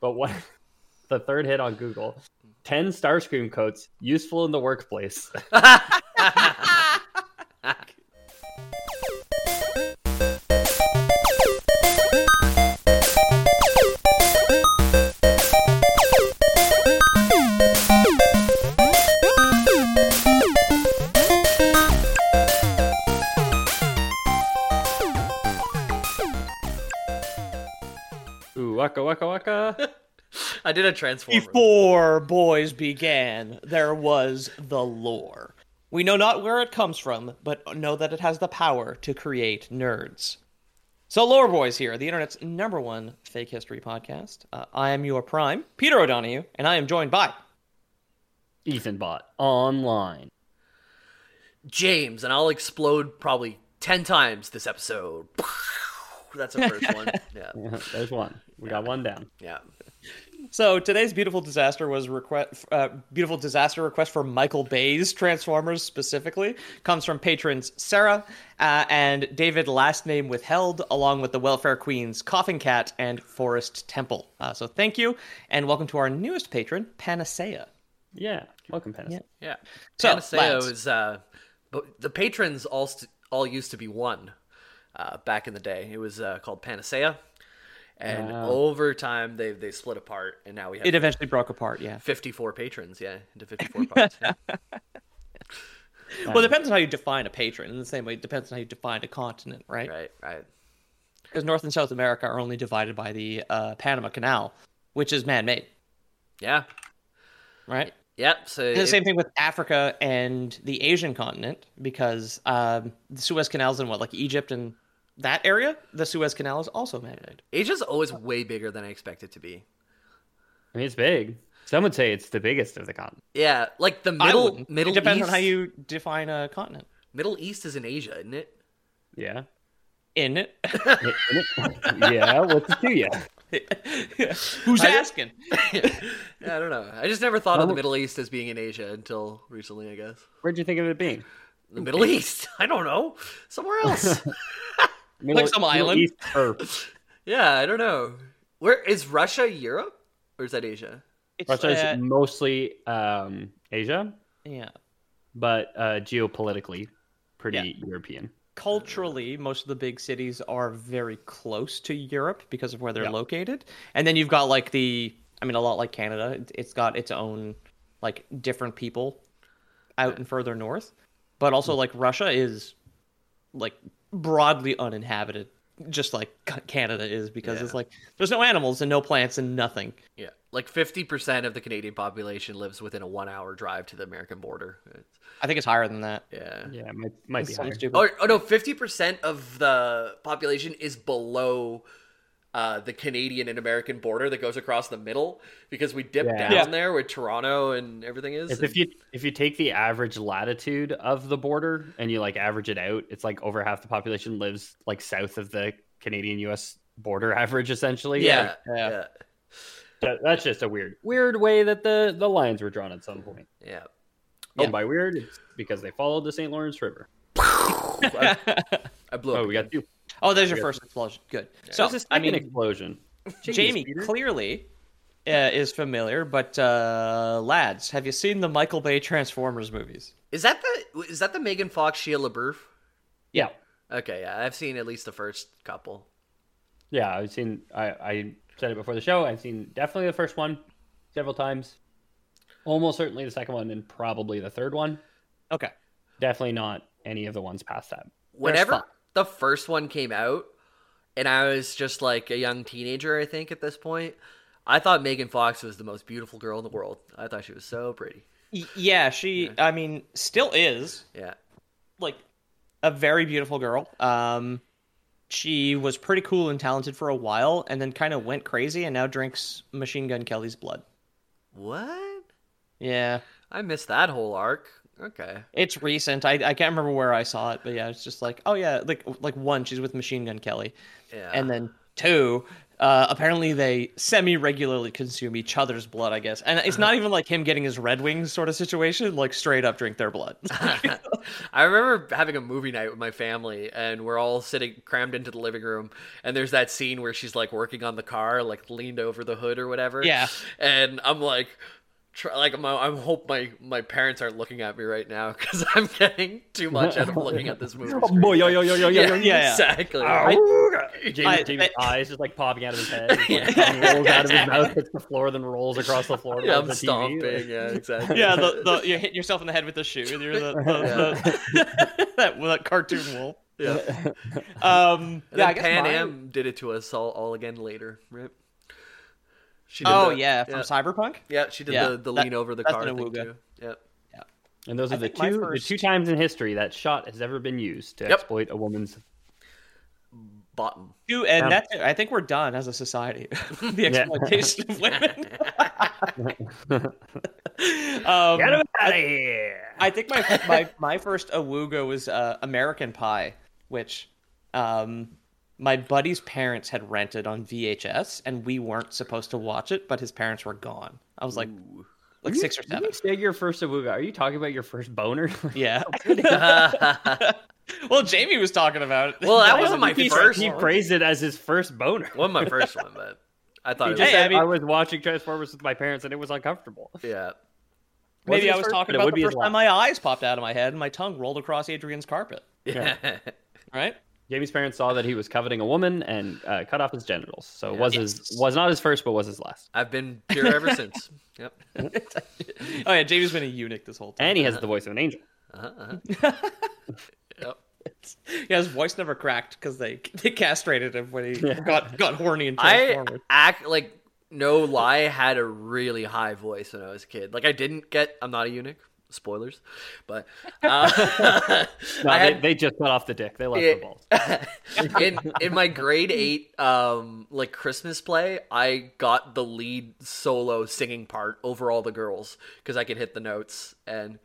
But what? The third hit on Google. 10 Starscream coats useful in the workplace. Waka waka waka. I did a Transformer. Before boys began, there was the lore. We know not where it comes from, but know that it has the power to create nerds. So Lore Boys here, the internet's number one fake history podcast. I am your prime, Peter O'Donoghue, and I am joined by... Ethan Bot Online. James, and I'll explode probably 10 times this episode. That's the first one. Yeah. There's one. We got one down. Yeah. So today's beautiful disaster was request for Michael Bay's Transformers specifically comes from patrons Sarah and David Last Name Withheld, along with the Welfare Queens Coughing Cat and Forest Temple. So thank you, and welcome to our newest patron, Panacea. Yeah, welcome Panacea. Yeah. So, Panacea is the patrons all used to be one. Back in the day, it was called Panacea, and over time they split apart, and now we have it eventually broke apart. Yeah, 54 patrons. Yeah, into 54 parts. Yeah. Well, it depends on how you define a patron. In the same way, it depends on how you define a continent, right? Right. Because North and South America are only divided by the Panama Canal, which is man-made. Yeah. Right. Yep. So and the same thing with Africa and the Asian continent, because the Suez Canal's in Egypt and that area. The Suez Canal is also man-made. Asia's always way bigger than I expect it to be. I mean, it's big. Some would say it's the biggest of the continent. Yeah, like the Middle East. It depends on how you define a continent. Middle East is in Asia, isn't it? Yeah. In it. Yeah. What's it to you? Who's asking? I don't know. I just never thought of the Middle East as being in Asia until recently, I guess. Where'd you think of it being? The Middle East. I don't know. Somewhere else. Some island. East Earth. Yeah, I don't know. Where is Russia? Europe? Or is that Asia? Russia is mostly Asia. Yeah. But geopolitically, pretty European. Culturally, most of the big cities are very close to Europe because of where they're located. And then you've got a lot like Canada. It's got its own different people out and further north. But also Russia is broadly uninhabited, just like Canada is, because it's there's no animals and no plants and nothing. Yeah, 50% of the Canadian population lives within a 1-hour drive to the American border. I think it's higher than that. Yeah, yeah, it might be higher. No, 50% of the population is below the Canadian and American border that goes across the middle, because we dip down there where Toronto and everything is. If you take the average latitude of the border and you average it out, it's over half the population lives south of the Canadian-U.S. border average, essentially. Yeah, yeah. That's just a weird way that the lines were drawn at some point. Yeah. Oh, by weird, it's because they followed the St. Lawrence River. I blew up. Oh, we got you. Oh, there's your first explosion. Good. Yeah. So, explosion. Jamie clearly is familiar, but lads, have you seen the Michael Bay Transformers movies? Is that the Megan Fox, Shia LaBeouf? Yeah. Okay. Yeah, I've seen at least the first couple. Yeah, I've seen. I said it before the show. I've seen definitely the first one several times. Almost certainly the second one, and probably the third one. Okay. Definitely not any of the ones past that. Whenever the first one came out, and I was just a young teenager, I think, at this point, I thought Megan Fox was the most beautiful girl in the world. I thought she was so pretty. Yeah, she, yeah. I mean, still is. Yeah. A very beautiful girl. she was pretty cool and talented for a while, and then kind of went crazy, and now drinks Machine Gun Kelly's blood. What? Yeah. I missed that whole arc. Okay. It's recent. I can't remember where I saw it, but yeah, it's just like, oh yeah, like one, she's with Machine Gun Kelly. Yeah. And then two, apparently they semi-regularly consume each other's blood, I guess. And it's not even like him getting his Red Wings sort of situation, like straight up drink their blood. I remember having a movie night with my family, and we're all sitting crammed into the living room, and there's that scene where she's like working on the car, like leaned over the hood or whatever. Yeah. And I'm like... I hope my parents aren't looking at me right now because I'm getting too much out of looking at this movie. Oh, yeah, exactly. Jamie's eyes just like popping out of his head, like, rolls out of his mouth, hits the floor, then rolls across the floor. Yeah, I'm the stomping. TV. Yeah, exactly. Yeah, you hit yourself in the head with the shoe. You're that cartoon wolf. Yeah. I guess Pan Am did it to us all again later, right? From Cyberpunk. Yeah, she did the lean over the car thing too. Yep. Yeah. And those are the two times in history that shot has ever been used to exploit a woman's bottom. Dude, and that's it. I think we're done as a society. The exploitation of women. Get them out of here. I think my first awooga was American Pie, which my buddy's parents had rented on VHS, and we weren't supposed to watch it, but his parents were gone. I was like, ooh. Like 6 or 7. You say your first awooga. Are you talking about your first boner? Yeah. Well, Jamie was talking about it. Well, that wasn't my first one. He praised it as his first boner. Wasn't my first one, but I thought it was. I was watching Transformers with my parents, and it was uncomfortable. Yeah. Maybe I was talking about the first time my eyes popped out of my head and my tongue rolled across Adrian's carpet. Yeah. Right? Jamie's parents saw that he was coveting a woman and cut off his genitals. So it was not his first, but was his last. I've been pure ever since. Yep. Oh yeah, Jamie's been a eunuch this whole time. And he has the voice of an angel. Yep. Yeah, his voice never cracked because they castrated him when he got horny and transformed. No lie, had a really high voice when I was a kid. Like I'm not a eunuch. Spoilers, but no, they just cut off the dick. They left the balls. in my grade 8 Christmas play, I got the lead solo singing part over all the girls because I could hit the notes, and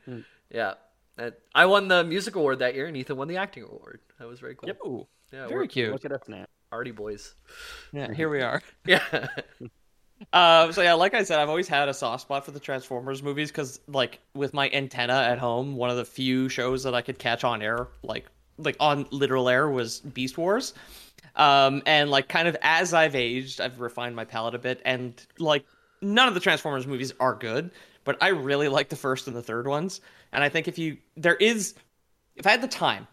I won the music award that year, and Ethan won the acting award. That was very cool. Yo, yeah, very cute. Look at us now, Artie boys. Yeah, here we are. Yeah. Like I said, I've always had a soft spot for the Transformers movies because, like, with my antenna at home, one of the few shows that I could catch on air, like on literal air, was Beast Wars. And like, kind of as I've aged, I've refined my palate a bit, and like, none of the Transformers movies are good, but I really like the first and the third ones. And I think if I had the time,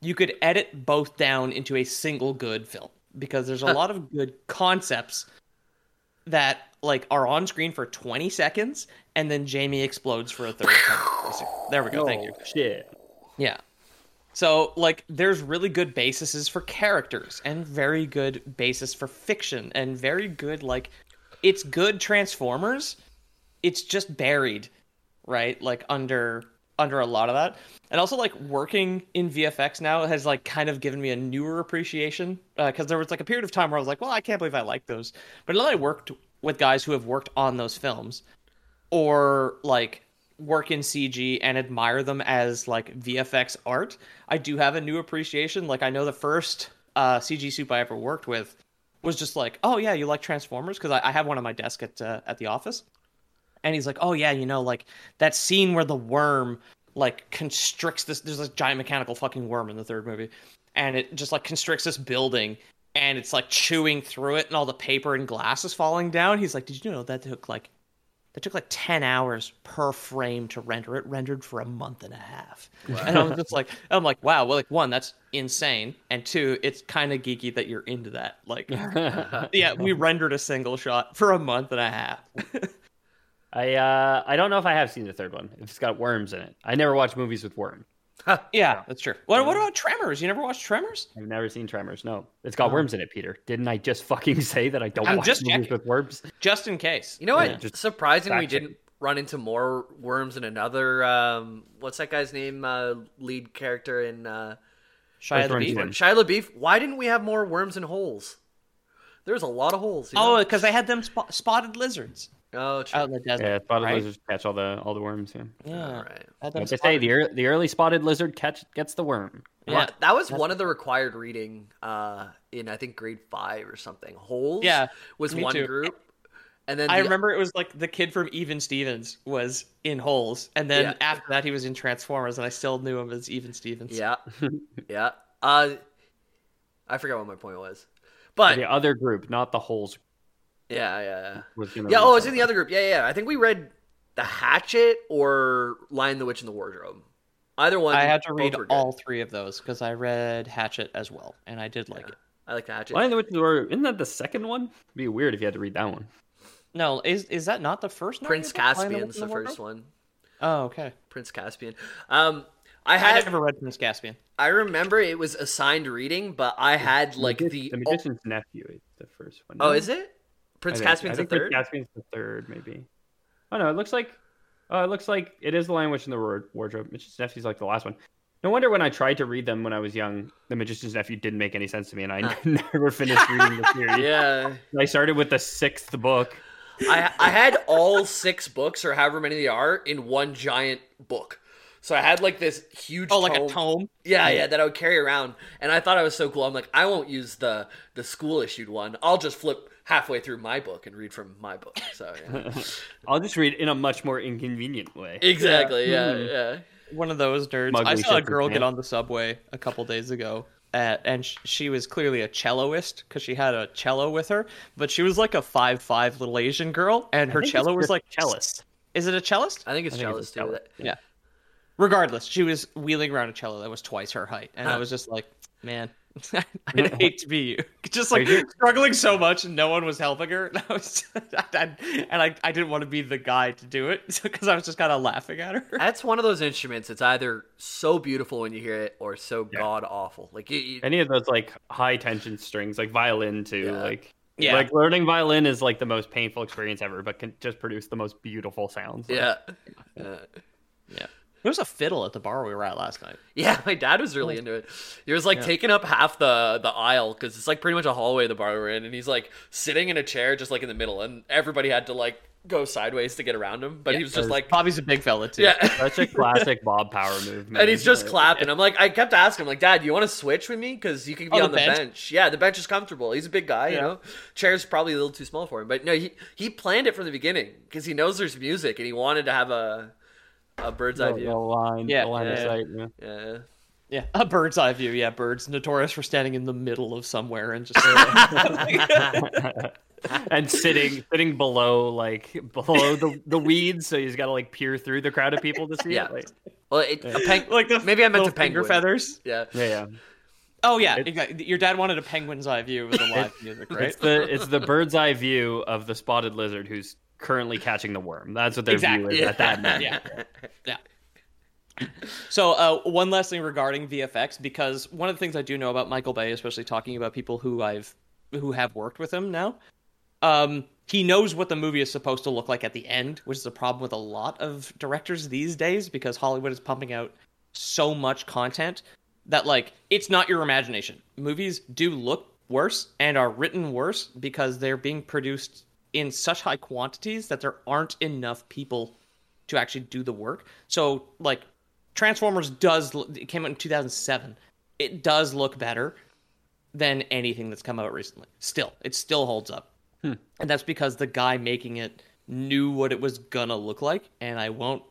you could edit both down into a single good film because there's a lot of good concepts that like are on screen for 20 seconds and then Jamie explodes for a third time. There we go. Thank you. Shit. Yeah. So like there's really good bases for characters and very good basis for fiction and very good, like, it's good Transformers. It's just buried, right? Like under a lot of that. And also, like, working in VFX now has, like, kind of given me a newer appreciation because there was, like, a period of time where I was like, well, I can't believe I like those. But now I worked with guys who have worked on those films or, like, work in CG and admire them as, like, VFX art. I do have a new appreciation. Like, I know the first CG soup I ever worked with was just like, oh, yeah, you like Transformers? Because I have one on my desk at the office. And he's like, oh, yeah, you know, like, that scene where the worm, like, constricts this... There's this giant mechanical fucking worm in the third movie. And it just, like, constricts this building. And it's, like, chewing through it. And all the paper and glass is falling down. He's like, did you know that took 10 hours per frame to render? It rendered for a month and a half. Wow. And I was just like... I'm like, wow. Well, like, one, that's insane. And two, it's kind of geeky that you're into that. Like, yeah, we rendered a single shot for a month and a half. I don't know if I have seen the third one. It's got worms in it. I never watch movies with worms. Yeah, that's true. What about Tremors? You never watched Tremors? I've never seen Tremors, no. It's got worms in it, Peter. Didn't I just fucking say that I don't watch movies with worms? Just in case. You know what? Yeah. Surprisingly, we didn't run into more worms in another... what's that guy's name? Lead character in Shia LaBeouf. Why didn't we have more worms and holes? There's a lot of holes. You know? Oh, because they had them spotted lizards. Oh, true. Out in the desert, yeah, spotted lizards catch all the worms. Yeah. All right. Like they say, the early spotted lizard gets the worm. Yeah, that was one of the required reading in I think grade 5 or something. Holes. Yeah, was one too. Group. And then I remember it was like the kid from Even Stevens was in Holes, and then after that he was in Transformers, and I still knew him as Even Stevens. Yeah, yeah. I forgot what my point was, but the other group, not the Holes. Yeah. Oh, it's in the other group. Yeah. I think we read The Hatchet or Lion, the Witch, and the Wardrobe. Either one. I had to read all three of those because I read Hatchet as well, and I did like it. I like The Hatchet. Lion, the Witch, and the Wardrobe. Isn't that the second one? It'd be weird if you had to read that one. No, is that not the first one? Prince Caspian's the first one. Oh, okay. Prince Caspian. I never read Prince Caspian. I remember it was assigned reading, but I had like the Magician's Nephew is the first one. Oh, is it? Prince Caspian's the third? Prince Caspian's the third, maybe. Oh no, it looks like it is The Lion, Witch, and the Wardrobe. Magician's Nephew's like the last one. No wonder when I tried to read them when I was young, The Magician's Nephew didn't make any sense to me, and I never finished reading the series. Yeah. I started with the 6th book. I had all 6 books, or however many they are, in one giant book. So I had like this huge a tome? Yeah, that I would carry around. And I thought I was so cool. I'm like, I won't use the school-issued one. I'll just flip halfway through my book and read from my book. So yeah. I'll just read in a much more inconvenient way. Exactly, yeah. One of those nerds. Mugly I saw a girl get on the subway a couple days ago. And she was clearly a celloist because she had a cello with her, but she was like a 5'5" little Asian girl, and her cello was like cellist. Is it a cellist? I think it's cellist. Yeah. Regardless, she was wheeling around a cello that was twice her height, and I was just like, man, I'd hate to be you. Just like struggling so much, and no one was helping her, and I didn't want to be the guy to do it because I was just kind of laughing at her. That's one of those instruments. It's either so beautiful when you hear it, or so god awful. Like any of those like high tension strings, like violin too. Yeah. Like learning violin is like the most painful experience ever, but can just produce the most beautiful sounds. Yeah. There was a fiddle at the bar we were at last night. Yeah, my dad was really into it. He was like taking up half the aisle because it's like pretty much a hallway of the bar we're in, and he's like sitting in a chair just like in the middle, and everybody had to like go sideways to get around him. But he was just like, Bobby's a big fella too. Yeah, such a classic Bob Power movement. And he's just clapping. I'm like, I kept asking him like, Dad, you want to switch with me because you can be on the bench? Yeah, the bench is comfortable. He's a big guy, you know. Chair's probably a little too small for him, but no, he planned it from the beginning because he knows there's music and he wanted to have a bird's eye view. Yeah, a bird's eye view. Yeah, birds notorious for standing in the middle of somewhere and just and sitting below the weeds, so he's got to like peer through the crowd of people to see. Yeah, it. Like, well, maybe I meant the penguin feathers. Yeah. Oh yeah, exactly. Your dad wanted a penguin's eye view with the live music, right? It's the bird's eye view of the spotted lizard who's currently catching the worm. That's what their view is at that moment. Yeah. So one last thing regarding VFX, because one of the things I do know about Michael Bay, especially talking about people who have worked with him now, he knows what the movie is supposed to look like at the end, which is a problem with a lot of directors these days because Hollywood is pumping out so much content that like it's not your imagination. Movies do look worse and are written worse because they're being produced in such high quantities that there aren't enough people to actually do the work. So like Transformers it came out in 2007. It does look better than anything that's come out recently. It still holds up. And that's because the guy making it knew what it was going to look like. And I won't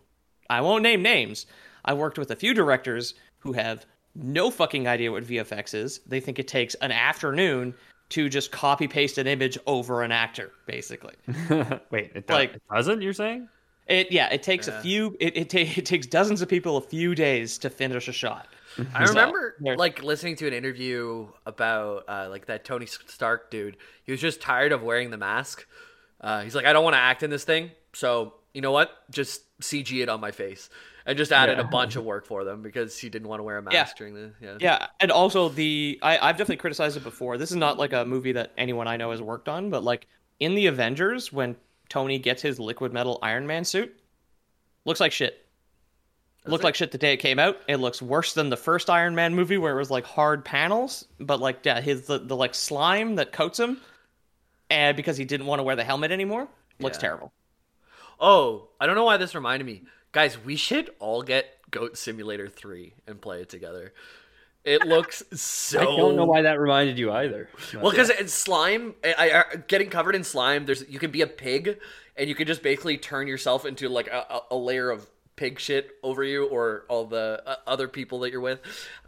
name names. I worked with a few directors who have no fucking idea what VFX is. They think it takes an afternoon to just copy paste an image over an actor, basically. Wait, it doesn't? You're saying? It takes dozens of people a few days to finish a shot. I remember like listening to an interview about like that Tony Stark dude. He was just tired of wearing the mask. He's like, I don't want to act in this thing, so you know what? Just CG it on my face. I just added a bunch of work for them because he didn't want to wear a mask during the... Yeah. Yeah, and also I've definitely criticized it before. This is not like a movie that anyone I know has worked on, but like in the Avengers, when Tony gets his liquid metal Iron Man suit, looks like shit. Looked like shit the day it came out. It looks worse than the first Iron Man movie where it was like hard panels, but like his like slime that coats him, and because he didn't want to wear the helmet anymore, looks terrible. Oh, I don't know why this reminded me, guys. We should all get Goat Simulator 3 and play it together. It looks so. I don't know why that reminded you either. Well, because it's slime. Getting covered in slime. You can be a pig, and you can just basically turn yourself into like a layer of pig shit over you or all the other people that you're with.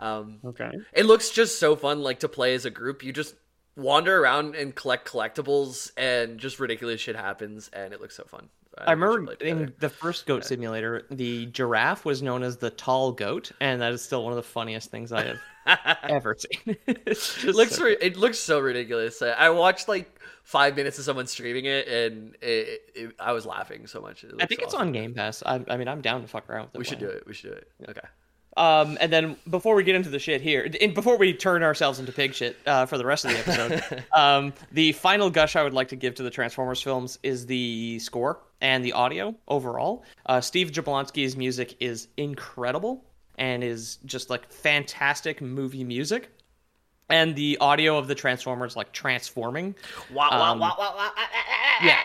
Okay. It looks just so fun, like, to play as a group. You just wander around and collect collectibles and just ridiculous shit happens, and it looks so fun. I remember in the first Goat Simulator, the giraffe was known as the tall goat, and that is still one of the funniest things I have ever seen. It looks so ridiculous. I watched like 5 minutes of someone streaming it, and I was laughing so much. I think it's awesome. On Game Pass. I mean, I'm down to fuck around with it. We should do it. Yeah. Okay. And then before we get into the shit here, before we turn ourselves into pig shit for the rest of the episode, the final gush I would like to give to the Transformers films is the score and the audio overall. Steve Jablonsky's music is incredible and is just like fantastic movie music. And the audio of the Transformers like transforming. Yeah.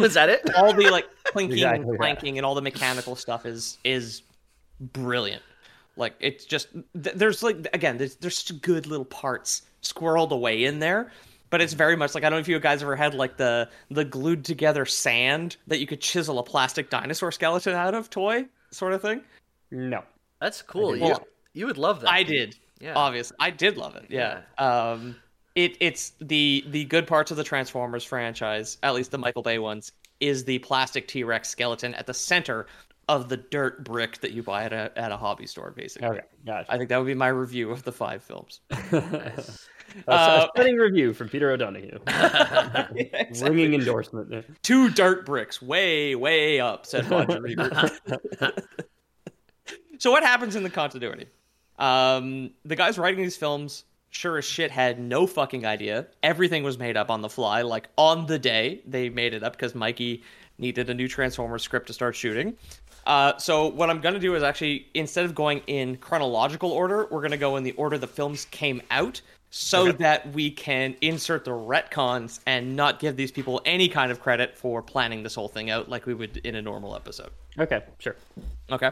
Was that it? All the like clinking, clanking, and all the mechanical stuff is brilliant. Like, it's just there's like, again, there's good little parts squirreled away in there, but it's very much like, I don't know if you guys ever had like the glued together sand that you could chisel a plastic dinosaur skeleton out of toy sort of thing. No, that's cool. You would love that. I did. Yeah, obviously I did love it. Yeah. It's the good parts of the Transformers franchise, at least the Michael Bay ones, is the plastic T-Rex skeleton at the center of the dirt brick that you buy at a hobby store, basically. Okay, gotcha. I think that would be my review of the 5 films. A stunning review from Peter O'Donoghue. Yeah, exactly. Ringing endorsement there. 2 dirt bricks, way, way up, said Roger Ebert. So what happens in the continuity? The guys writing these films sure as shit had no fucking idea. Everything was made up on the fly. Like, on the day, they made it up because Mikey needed a new Transformers script to start shooting. So what I'm going to do is actually, instead of going in chronological order, we're going to go in the order the films came out so that we can insert the retcons and not give these people any kind of credit for planning this whole thing out like we would in a normal episode. Okay, sure. Okay.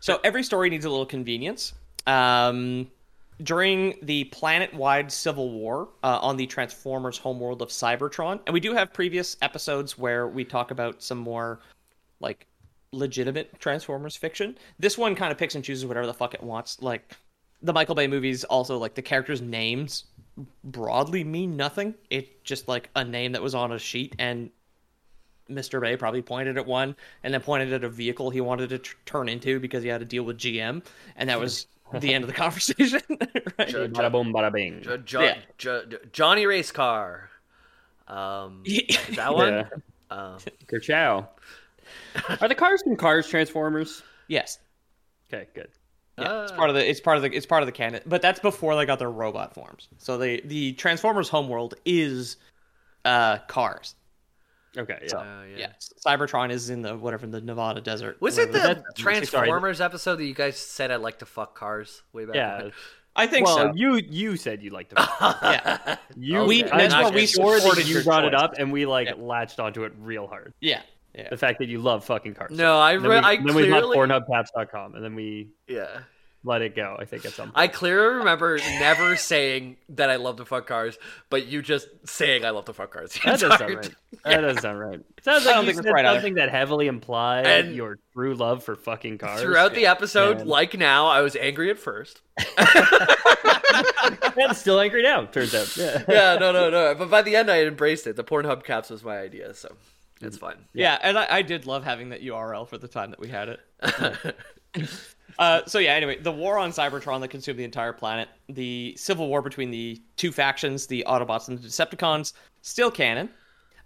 So every story needs a little convenience. During the planet-wide civil war on the Transformers homeworld of Cybertron, and we do have previous episodes where we talk about some more, like, legitimate Transformers fiction. This one kind of picks and chooses whatever the fuck it wants. Like, the Michael Bay movies also, like, the characters' names broadly mean nothing. It's just, like, a name that was on a sheet, and Mr. Bay probably pointed at one, and then pointed at a vehicle he wanted to turn into because he had to deal with GM, and that was... the end of the conversation. Right? Bada boom, bada bing. Johnny Race Car. Is that one? Yeah. Kerchow. Are the cars from Cars Transformers? Yes. Okay, good. Yeah, it's part of the canon, but that's before they got their robot forms. So the Transformers homeworld is Cars. Okay, yeah. So, Cybertron is in the Nevada desert. Was it the Transformers episode that you guys said I like to fuck cars way back? Yeah, then? I think so. Well, you said you liked to fuck cars. Yeah. That's what we supported. You brought it up, and we latched onto it real hard. Yeah. Yeah. The fact that you love fucking cars. No, then we bought pornhubtaps.com, and then we... Yeah. Let it go, I think, at some point. I clearly remember never saying that I love to fuck cars, but you just saying I love to fuck cars. That does sound right. That does sound right. Sounds like you said something that heavily implied your true love for fucking cars. Throughout the episode, like now, I was angry at first. I'm still angry now, turns out. Yeah, no. But by the end, I had embraced it. The Pornhub caps was my idea, so it's fine. Yeah, and I did love having that URL for the time that we had it. Yeah. Anyway, the war on Cybertron that consumed the entire planet, the civil war between the two factions, the Autobots and the Decepticons, still canon.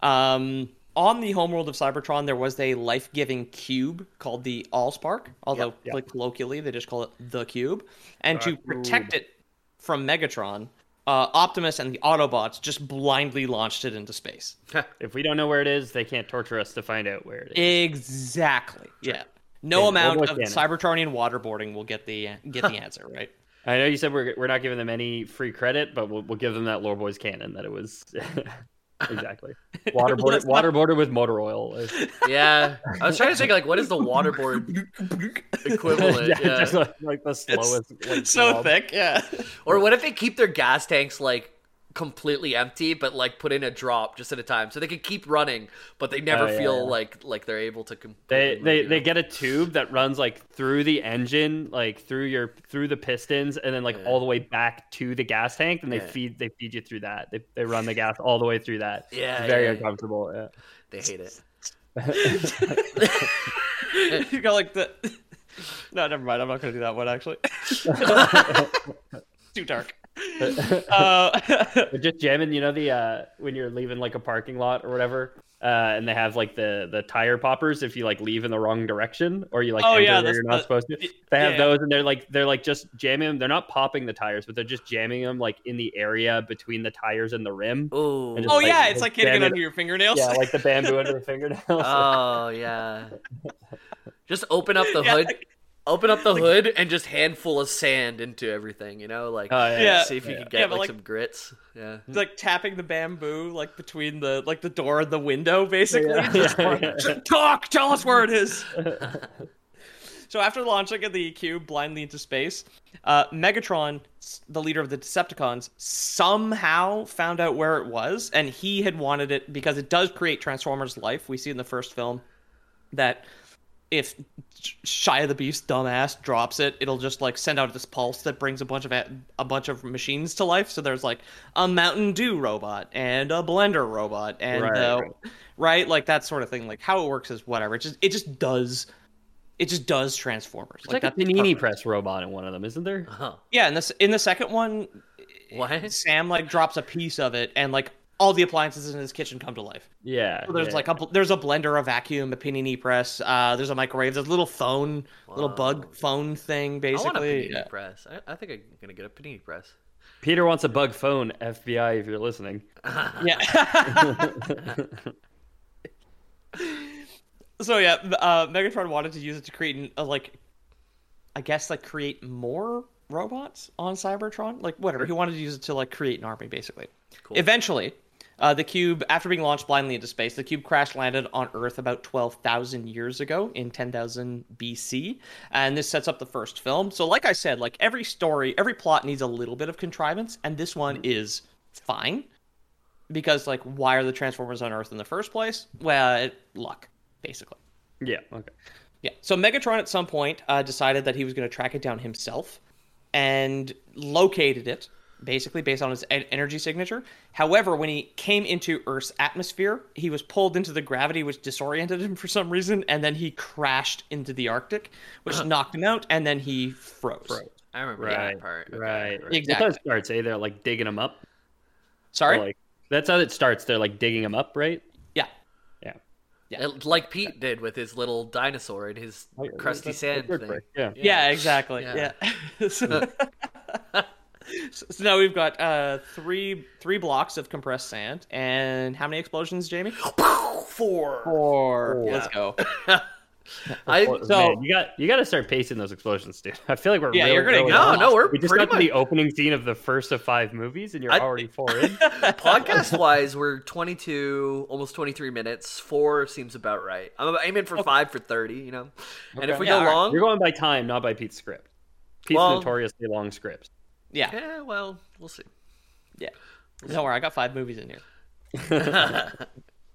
On the homeworld of Cybertron, there was a life-giving cube called the Allspark, although colloquially they just call it the Cube. And to protect it from Megatron, Optimus and the Autobots just blindly launched it into space. If we don't know where it is, they can't torture us to find out where it is. Exactly, yeah. No amount of Cybertronian waterboarding will get the answer, right? I know you said we're not giving them any free credit, but we'll give them that Lore Boys canon that it was exactly waterboarded with motor oil. Yeah, I was trying to think like what is the waterboard equivalent? Yeah. Just like the slowest. It's so thick, yeah. Or what if they keep their gas tanks like completely empty, but like put in a drop just at a time, so they can keep running, but they never feel like they're able to. They get a tube that runs like through the engine, like through the pistons, and then like all the way back to the gas tank, and they feed you through that. They run the gas all the way through that. Yeah, it's very uncomfortable. Yeah, they hate it. You got like the. No, never mind. I'm not gonna do that one actually. Too dark. Just jamming, you know, the when you're leaving like a parking lot or whatever, and they have like the tire poppers if you like leave in the wrong direction or you like where you're not supposed to. They have those, and they're like just jamming them. They're not popping the tires, but they're just jamming them like in the area between the tires and the rim. Ooh. And just, it's like hitting it under your fingernails. Yeah, like the bamboo under your fingernails. Oh yeah. Just open up the hood. Open up the hood and just handful of sand into everything, you know, like see if you can get like some grits. Yeah, it's like tapping the bamboo like between the like the door and the window, basically. Yeah. Talk, tell us where it is. So after launching the cube blindly into space, Megatron, the leader of the Decepticons, somehow found out where it was, and he had wanted it because it does create Transformers life. We see in the first film that. If Shia LaBeouf's dumbass drops it, it'll just like send out this pulse that brings a bunch of machines to life. So there's like a Mountain Dew robot and a blender robot, and right, like that sort of thing. Like how it works is whatever. It just does Transformers. It's like a panini press robot in one of them, isn't there? Uh-huh. Yeah, in the second one, Sam like drops a piece of it and like. All the appliances in his kitchen come to life. Yeah. So there's like there's a blender, a vacuum, a panini press. There's a microwave. There's a little phone, little bug phone thing, basically. I want a panini press. I think I'm gonna get a panini press. Peter wants a bug phone. FBI, if you're listening. Yeah. So yeah, Megatron wanted to use it to create create more robots on Cybertron. Like whatever. He wanted to use it to like create an army, basically. Cool. Eventually. The cube, after being launched blindly into space, the cube crash-landed on Earth about 12,000 years ago in 10,000 BC, and this sets up the first film. So like I said, like every story, every plot needs a little bit of contrivance, and this one is fine, because like why are the Transformers on Earth in the first place? Well, luck, basically. Yeah, okay. Yeah, so Megatron at some point decided that he was going to track it down himself and located it. Basically based on his energy signature. However, when he came into Earth's atmosphere, he was pulled into the gravity, which disoriented him for some reason, and then he crashed into the Arctic, which knocked him out, and then he froze. I remember that part. Right. Exactly. That's how it starts, eh? They're, like, digging him up. Sorry? Like, that's how it starts. They're, like, digging him up, right? Yeah. Like Pete did with his little dinosaur and his crusty sand thing. Yeah, exactly. Yeah. So now we've got three blocks of compressed sand, and how many explosions, Jamie? Four. Let's go. Man, you got to start pacing those explosions, dude. I feel like we're you're gonna go. No, we just got to the opening scene of the first of 5 movies, and you're already 4 in. Podcast wise, we're 22, almost 23 minutes. 4 seems about right. I'm aiming for 5 for 30, you know. Okay. And if we go long, you're going by time, not by Pete's script. Pete's notoriously long scripts. Yeah, well, we'll see. Yeah. Don't worry, I got 5 movies in here.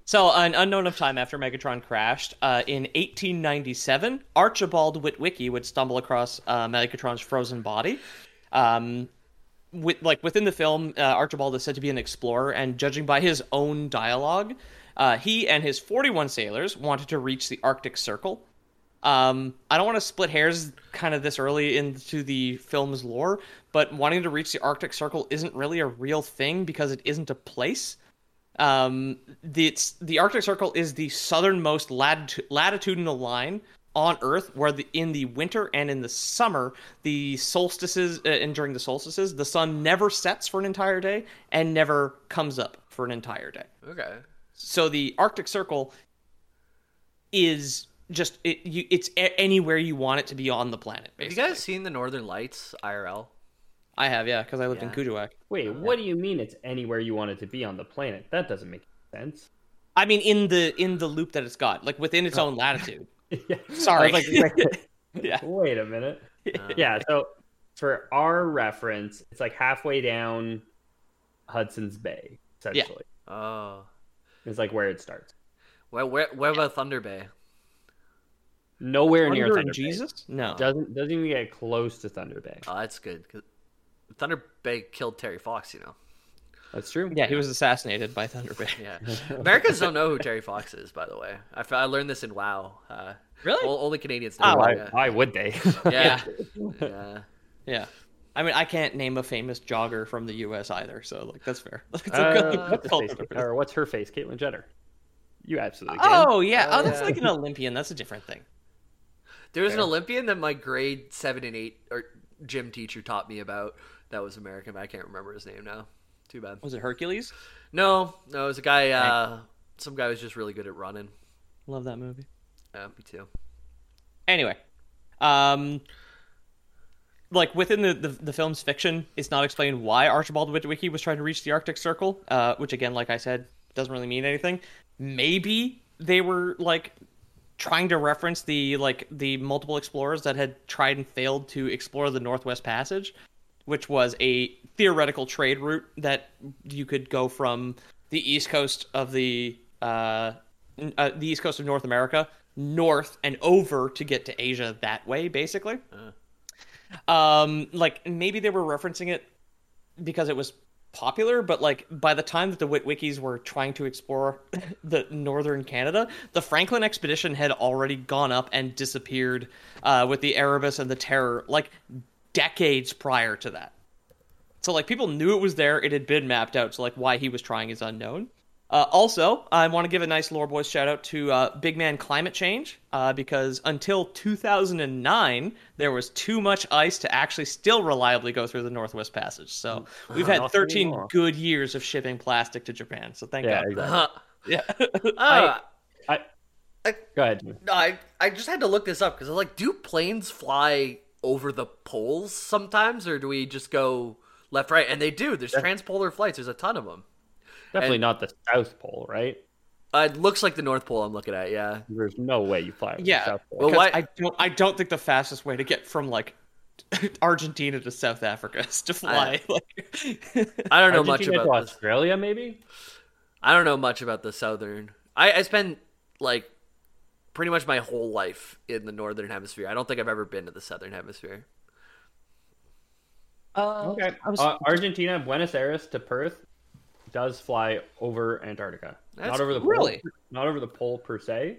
So, an unknown of time after Megatron crashed, in 1897, Archibald Witwicky would stumble across Megatron's frozen body. Within the film, Archibald is said to be an explorer, and judging by his own dialogue, he and his 41 sailors wanted to reach the Arctic Circle. I don't want to split hairs kind of this early into the film's lore, but wanting to reach the Arctic Circle isn't really a real thing because it isn't a place. The Arctic Circle is the southernmost latitudinal line on Earth, where in the winter and in the summer, the solstices and during the solstices, the sun never sets for an entire day and never comes up for an entire day. Okay. So the Arctic Circle is just it's anywhere you want it to be on the planet, basically. Have you guys seen the Northern Lights IRL? I have, yeah, because I lived in Kuujjuaq. Wait, what do you mean it's anywhere you want it to be on the planet? That doesn't make sense. I mean, in the loop that it's got, like within its own latitude. Yeah. Sorry. Wait a minute. Yeah, so for our reference, it's like halfway down Hudson's Bay, essentially. Yeah. Oh. It's like where it starts. Where about Thunder Bay? Nowhere near Thunder Jesus? Bay. No. Doesn't even get close to Thunder Bay. Oh, that's good. Thunder Bay killed Terry Fox, you know. That's true. Yeah, he was assassinated by Thunder Bay. Yeah. Americans don't know who Terry Fox is, by the way. I learned this in WoW. Really? Only Canadians know. Oh, why would they? Yeah. Yeah. I mean, I can't name a famous jogger from the U.S. either, so like that's fair. What's her face? Caitlyn Jenner. You absolutely can. Oh, yeah. Oh, that's like an Olympian. That's a different thing. There was an Olympian that my grade 7 and 8 or gym teacher taught me about that was American, but I can't remember his name now. Too bad. Was it Hercules? No, it was a guy. Some guy was just really good at running. Love that movie. Yeah, me too. Anyway, like within the film's fiction, it's not explained why Archibald Witwicky was trying to reach the Arctic Circle, which again, like I said, doesn't really mean anything. Maybe they were like trying to reference the multiple explorers that had tried and failed to explore the Northwest Passage, which was a theoretical trade route that you could go from the east coast of the east coast of North America north and over to get to Asia that way, basically. Like maybe they were referencing it because it was popular, but like by the time that the Witwickys were trying to explore the northern Canada, the Franklin expedition had already gone up and disappeared with the Erebus and the Terror. Like. Decades prior to that, so like people knew it was there. It had been mapped out, so like why he was trying is unknown. Also, I want to give a nice Lore Boys shout out to Big Man Climate Change, because until 2009 there was too much ice to actually still reliably go through the Northwest Passage. So we've had 13 good years of shipping plastic to Japan. So thank God. Exactly. Yeah. I go ahead. No, I just had to look this up because I was like, do planes fly over the poles sometimes, or do we just go left, right? And they do. There's transpolar flights. There's a ton of them. Definitely not the South Pole, right? It looks like the North Pole I'm looking at. Yeah, there's no way you fly over the South Pole. Well, I don't think the fastest way to get from like Argentina to South Africa is to fly. I don't know much about to Australia. Maybe I don't know much about the southern. I spend like pretty much my whole life in the northern hemisphere. I don't think I've ever been to the southern hemisphere. Okay. Argentina, Buenos Aires to Perth does fly over Antarctica. Not over the pole. Really? Not over the pole per se.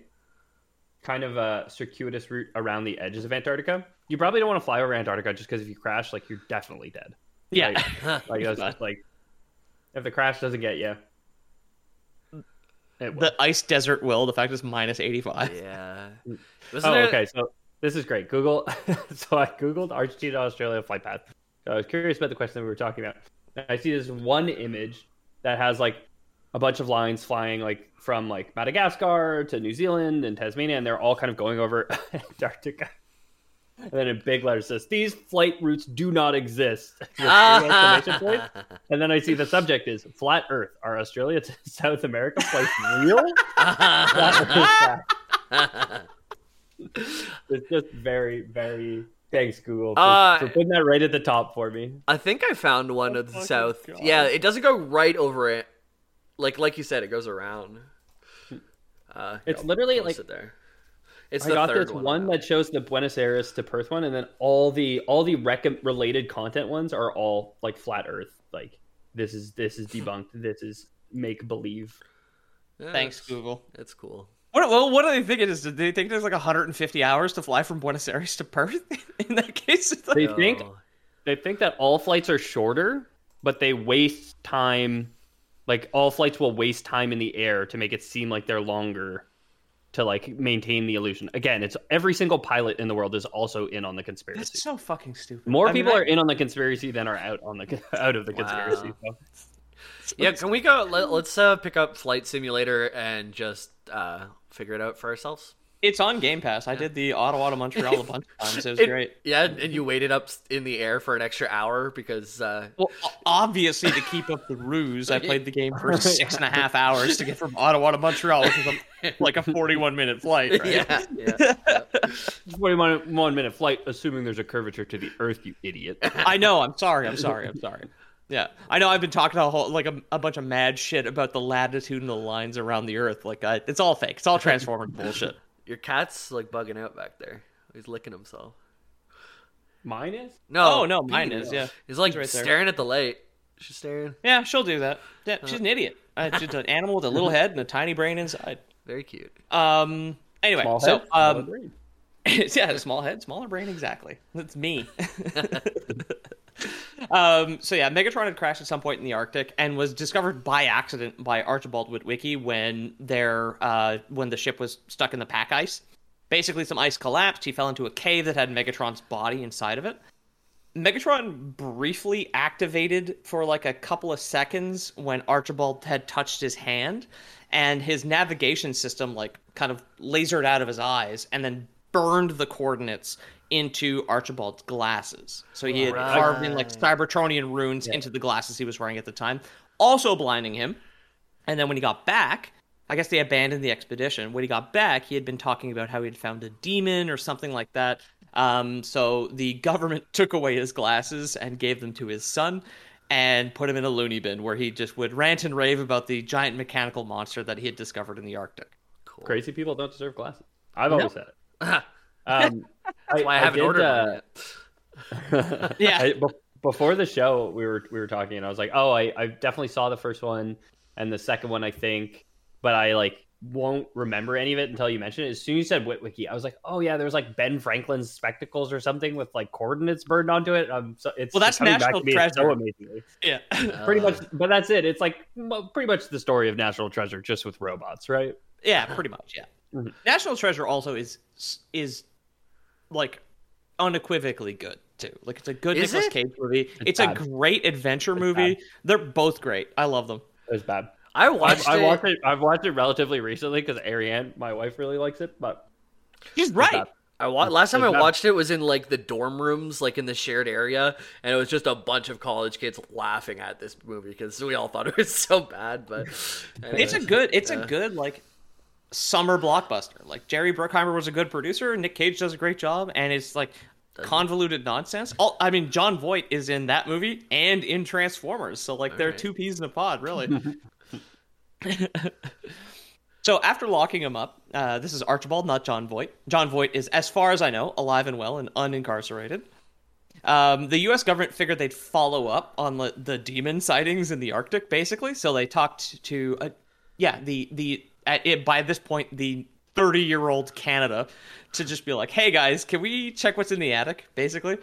Kind of a circuitous route around the edges of Antarctica. You probably don't want to fly over Antarctica just because if you crash, like you're definitely dead. Yeah. Like if the crash doesn't get you. The ice desert will. The fact is minus 85. Yeah. Okay. So this is great. Google. So I Googled Argentina, Australia flight path. So I was curious about the question that we were talking about. And I see this one image that has like a bunch of lines flying like from like Madagascar to New Zealand and Tasmania, and they're all kind of going over Antarctica. And then in big letters says, "These flight routes do not exist." And then I see the subject is "Flat Earth: Are Australia to South America flights real?" It's just very, very. Thanks, Google, for putting that right at the top for me. I think I found one of the South. God. Yeah, it doesn't go right over it. Like you said, it goes around. It's literally like there. It's I got this one that shows the Buenos Aires to Perth one, and then all the related content ones are all like flat Earth, like this is debunked, this is make believe. Yeah, thanks, Google. That's cool. What do they think it is? Do they think there's like 150 hours to fly from Buenos Aires to Perth? In that case, it's like... they think that all flights are shorter, but they waste time. Like all flights will waste time in the air to make it seem like they're longer. To like maintain the illusion. Again, it's every single pilot in the world is also in on the conspiracy. That's so fucking stupid. More people are in on the conspiracy than are out of the conspiracy. Wow. So. Yeah, can we go? Let's pick up Flight Simulator and just figure it out for ourselves. It's on Game Pass. I did the Ottawa to Montreal a bunch of times. It was great. Yeah, and you waited up in the air for an extra hour because... Well, obviously, to keep up the ruse, I played the game for 6.5 hours to get from Ottawa to Montreal, which is like a 41-minute flight, right? Yeah. 41-minute flight, assuming there's a curvature to the Earth, you idiot. I know. I'm sorry. Yeah, I know. I've been talking a whole a bunch of mad shit about the latitudinal lines around the Earth. It's all fake. It's all Transformer bullshit. Your cat's bugging out back there. He's licking himself. Mine is? No. Oh no, mine is. Yeah, he's right staring at the light. She's staring. Yeah, she'll do that. Yeah, she's an idiot. She's an animal with a little head and a tiny brain inside. Very cute. Anyway, small head, smaller brain. Yeah, small head, smaller brain. Exactly. That's me. Megatron had crashed at some point in the Arctic and was discovered by accident by Archibald Witwicky when the ship was stuck in the pack ice. Basically, some ice collapsed. He fell into a cave that had Megatron's body inside of it. Megatron briefly activated for a couple of seconds when Archibald had touched his hand, and his navigation system kind of lasered out of his eyes and then burned the coordinates into Archibald's glasses. So he had carved in Cybertronian runes into the glasses he was wearing at the time, also blinding him. And then when he got back, I guess they abandoned the expedition. When he got back, he had been talking about how he had found a demon or something like that. So the government took away his glasses and gave them to his son and put him in a loony bin where he just would rant and rave about the giant mechanical monster that he had discovered in the Arctic. Cool. Crazy people don't deserve glasses. I've always said it. That's why I haven't ordered it. Yeah. Before the show, we were talking, and I was like, "Oh, I definitely saw the first one and the second one, I think, but I won't remember any of it until you mentioned it." As soon as you said Witwicky, I was like, "Oh yeah, there was Ben Franklin's spectacles or something with coordinates burned onto it." That's National Treasure. So amazing. Yeah, pretty much. But that's it. It's pretty much the story of National Treasure, just with robots, right? Yeah, pretty much. Yeah. Mm-hmm. National Treasure also is unequivocally good too. It's a good Nicolas Cage movie. It's a great adventure movie. They're both great. I love them. It's bad. I watched it. I've watched it relatively recently because Ariane, my wife, really likes it. But she's right. Last time I watched it was in the dorm rooms, in the shared area, and it was just a bunch of college kids laughing at this movie because we all thought it was so bad. But anyways, it's a good summer blockbuster. Jerry Bruckheimer was a good producer, Nick Cage does a great job, and it's convoluted nonsense. John Voight is in that movie and in Transformers, so they're two peas in a pod, really. So after locking him up, this is Archibald, not John Voight. John Voight is, as far as I know, alive and well and unincarcerated. The U.S. government figured they'd follow up on the demon sightings in the Arctic, basically, so they talked to by this point, the 30-year-old Canada to just be like, "Hey guys, can we check what's in the attic?" Basically,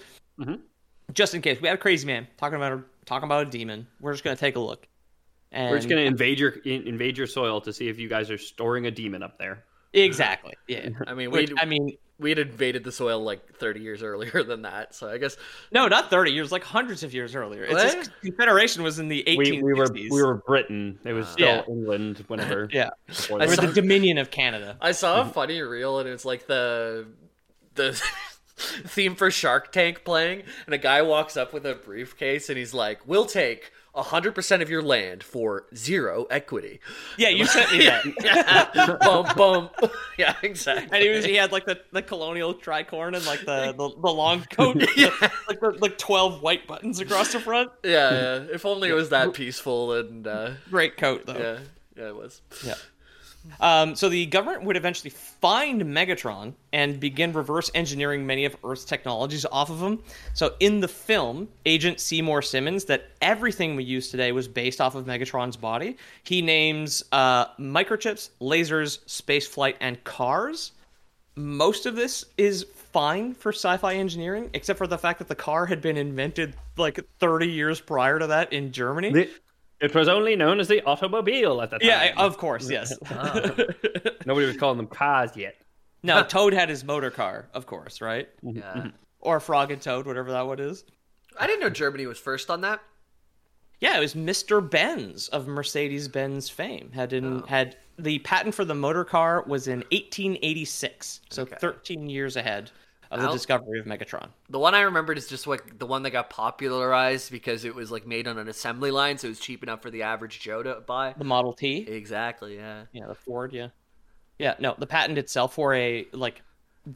just in case we had a crazy man talking about a demon, we're just gonna take a look. And we're just gonna invade your soil to see if you guys are storing a demon up there. Exactly. Yeah. We'd invaded the soil 30 years earlier than that, so I guess... No, not 30 years, hundreds of years earlier. It's just Confederation was in the 1860s. We were Britain. It was still England whenever... Yeah. We were the Dominion of Canada. I saw a funny reel, and it's the theme for Shark Tank playing, and a guy walks up with a briefcase, and he's like, "We'll take 100% of your land for zero equity." Yeah, you sent me that. Yeah. Bum. Yeah, exactly. And he had the colonial tricorn and the long coat, the 12 white buttons across the front. Yeah. If only it was that peaceful and great coat though. Yeah, it was. Yeah. So the government would eventually find Megatron and begin reverse engineering many of Earth's technologies off of him. So in the film, Agent Seymour Simmons, that everything we use today was based off of Megatron's body. He names microchips, lasers, spaceflight, and cars. Most of this is fine for sci-fi engineering, except for the fact that the car had been invented 30 years prior to that in Germany. It was only known as the automobile at that time. Yeah, of course, yes. Nobody was calling them cars yet. No, Toad had his motor car, of course, right? Yeah. Or Frog and Toad, whatever that one is. I didn't know Germany was first on that. Yeah, it was Mr. Benz of Mercedes-Benz fame. Had the patent for the motor car was in 1886, so 13 years ahead of the discovery of Megatron. The one I remembered is just like the one that got popularized because it was like made on an assembly line, so it was cheap enough for the average Joe to buy. The Model T? Exactly, yeah. Yeah, the Ford, yeah. Yeah, no, the patent itself for a, like, I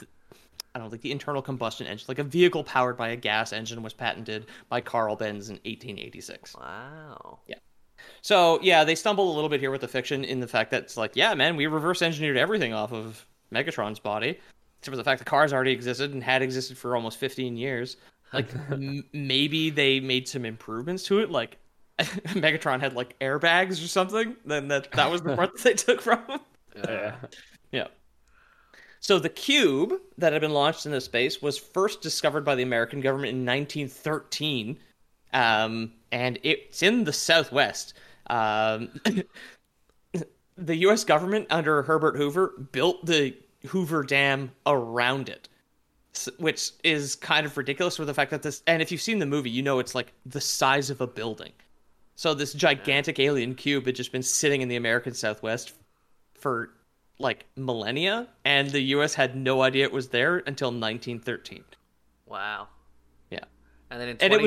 don't know, like the internal combustion engine, like a vehicle powered by a gas engine was patented by Carl Benz in 1886. Wow. Yeah. So, yeah, they stumbled a little bit here with the fiction in the fact that it's like, yeah, man, we reverse engineered everything off of Megatron's body. Except for the fact the cars already existed and had existed for almost 15 years. Like, maybe they made some improvements to it. Like, Megatron had, like, airbags or something. Then that was the part that they took from him. Yeah. So the cube that had been launched into space was first discovered by the American government in 1913, and it's in the Southwest. The U.S. government under Herbert Hoover built the Hoover Dam around it, which is kind of ridiculous with the fact that this, and if you've seen the movie, you know it's like the size of a building. So this gigantic alien cube had just been sitting in the American Southwest for like millennia, and the U.S. had no idea it was there until 1913. Wow. Yeah. And then in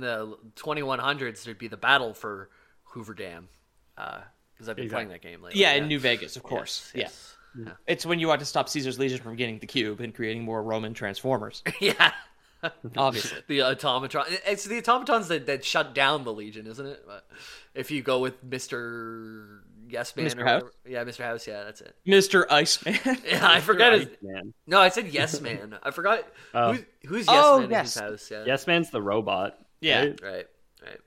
the 2100s, there'd be the battle for Hoover Dam, because I've been playing that game lately. Yeah, in New Vegas, of course. Yes. Yeah. Yeah. It's when you want to stop Caesar's Legion from getting the cube and creating more Roman Transformers. Yeah. Obviously. The automatron. It's the automatrons that shut down the Legion, isn't it? But if you go with Mr. Yes Man. Mr. House? Yeah, Mr. House. Yeah, that's it. Mr. Iceman. Yeah, I forgot his name. No, I said Yes Man. I forgot. Who's Yes Man in his house? Yeah. Yes Man's the robot. Yeah. Right.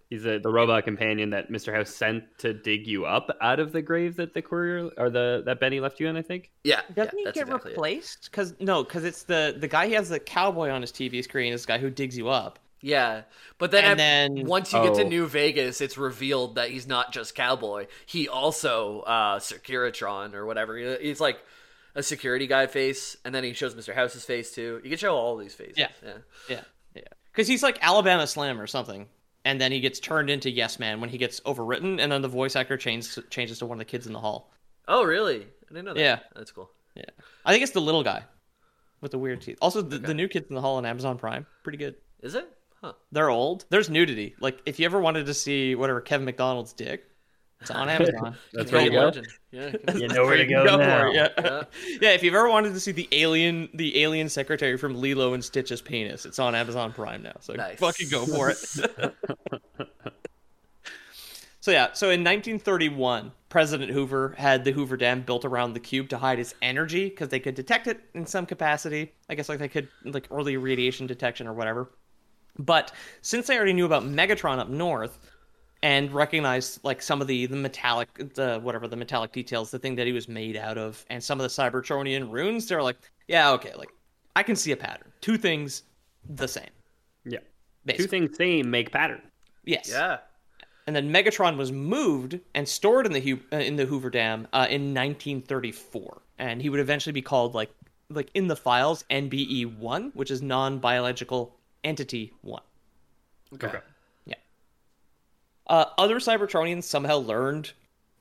He's the robot companion that Mr. House sent to dig you up out of the grave that the courier or that Benny left you in, I think. Yeah. Doesn't he get replaced? Because it's the guy he has the cowboy on his TV screen is the guy who digs you up. Yeah, but then once you get to New Vegas, it's revealed that he's not just Cowboy. He also Securitron or whatever. He's like a security guy face, and then he shows Mr. House's face too. You can show all these faces. Yeah. Because he's like Alabama Slim or something, and then he gets turned into Yes Man when he gets overwritten, and then the voice actor changes to one of the kids in the hall. Oh, really? I didn't know that. Yeah, that's cool. Yeah, I think it's the little guy with the weird teeth. Also, the new Kids in the Hall on Amazon Prime, pretty good. Is it? Huh. They're old. There's nudity. Like, if you ever wanted to see whatever Kevin McDonald's dick, it's on Amazon. That's where you go. Yeah, you know where to go now. Yeah, if you've ever wanted to see the alien secretary from Lilo and Stitch's penis, it's on Amazon Prime now. So fucking go for it. So in 1931, President Hoover had the Hoover Dam built around the cube to hide its energy because they could detect it in some capacity. I guess like they could like early radiation detection or whatever. But since they already knew about Megatron up north and recognized like some of the metallic details, the thing that he was made out of, and some of the Cybertronian runes, they're like, yeah, okay, like I can see a pattern. Two things the same. Yeah. Basically. Two things same make pattern. Yes. Yeah. And then Megatron was moved and stored in the Hoover Dam in 1934, and he would eventually be called like in the files NBE1, which is non-biological Entity 1. Okay. Yeah. Other Cybertronians somehow learned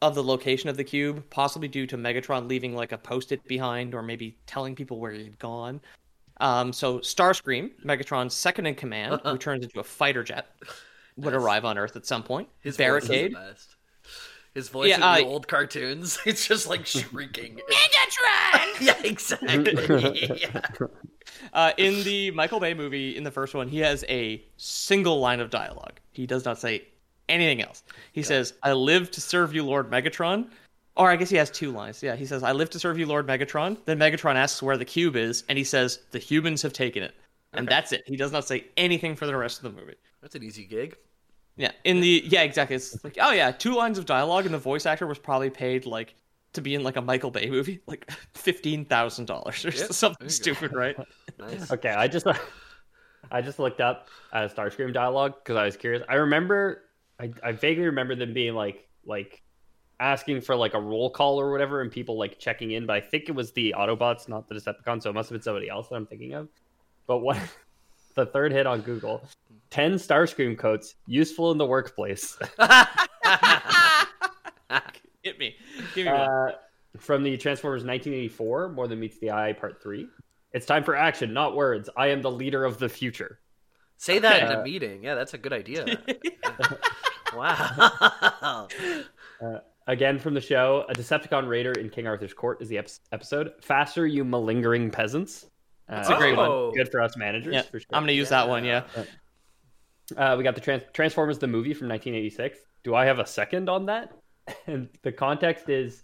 of the location of the cube, possibly due to Megatron leaving like a post-it behind or maybe telling people where he had gone. So Starscream, Megatron's second-in-command, who turns into a fighter jet, would arrive on Earth at some point. His Barricade. Voice is the best. His voice in the old cartoons. It's just like shrieking. Megatron! Yeah, exactly. Yeah. In the Michael Bay movie, in the first one, he has a single line of dialogue. He does not say anything else. He says, I live to serve you, Lord Megatron. Or I guess he has two lines. Yeah, he says, I live to serve you, Lord Megatron. Then Megatron asks where the cube is, and he says, the humans have taken it. And that's it. He does not say anything for the rest of the movie. That's an easy gig. Yeah, exactly. It's like, oh yeah, two lines of dialogue, and the voice actor was probably paid like to be in like a Michael Bay movie, like $15,000 or something stupid, right? Nice. Okay, I just looked up Starscream dialogue because I was curious. I vaguely remember them being like asking for like a roll call or whatever, and people like checking in. But I think it was the Autobots, not the Decepticons, so it must have been somebody else that I'm thinking of. But what the third hit on Google. 10 Starscream coats, useful in the workplace. Hit me. Give me one. From the Transformers 1984, More Than Meets the Eye, Part 3. It's time for action, not words. I am the leader of the future. Say that in a meeting. Yeah, that's a good idea. Wow. Again, from the show, a Decepticon raider in King Arthur's court is the episode. Faster, you malingering peasants. That's a great one. Good for us managers. Yeah, for sure. I'm going to use that one, yeah. We got the Transformers the movie from 1986. Do I have a second on that? And the context is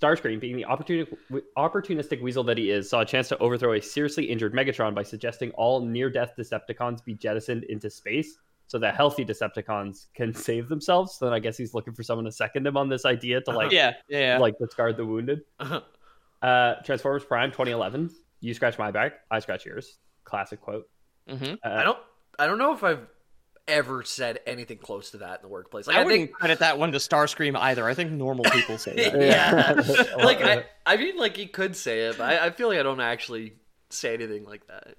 Starscream, being the opportunistic weasel that he is, saw a chance to overthrow a seriously injured Megatron by suggesting all near-death Decepticons be jettisoned into space so that healthy Decepticons can save themselves. So then I guess he's looking for someone to second him on this idea to like discard the wounded. Transformers Prime 2011. You scratch my back, I scratch yours. Classic quote. Mm-hmm. I don't know if I've ever said anything close to that in the workplace. Like, I wouldn't credit that one to Starscream either. I think normal people say that. Yeah. Like, I mean, like, he could say it, but I feel like I don't actually say anything like that.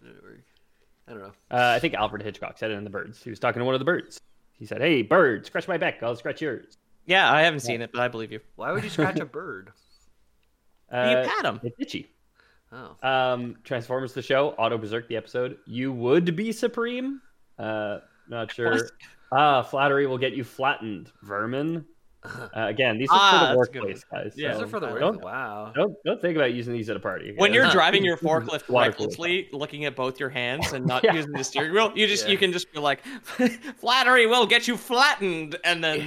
I don't know. I think Alfred Hitchcock said it in The Birds. He was talking to one of the birds. He said, "Hey, bird, scratch my back. I'll scratch yours." Yeah, I haven't seen it, but I believe you. Why would you scratch a bird? You pat him. It's itchy. Oh. Transformers the show, Auto Berserk the episode. You would be supreme. Not sure. Flattery will get you flattened, vermin. Again, these are for the workplace, guys. Yeah, so these are for the workplace. Wow. Don't think about using these at a party. When you're driving your forklift recklessly, looking at both your hands and not using the steering wheel, you can just be like, "Flattery will get you flattened," and then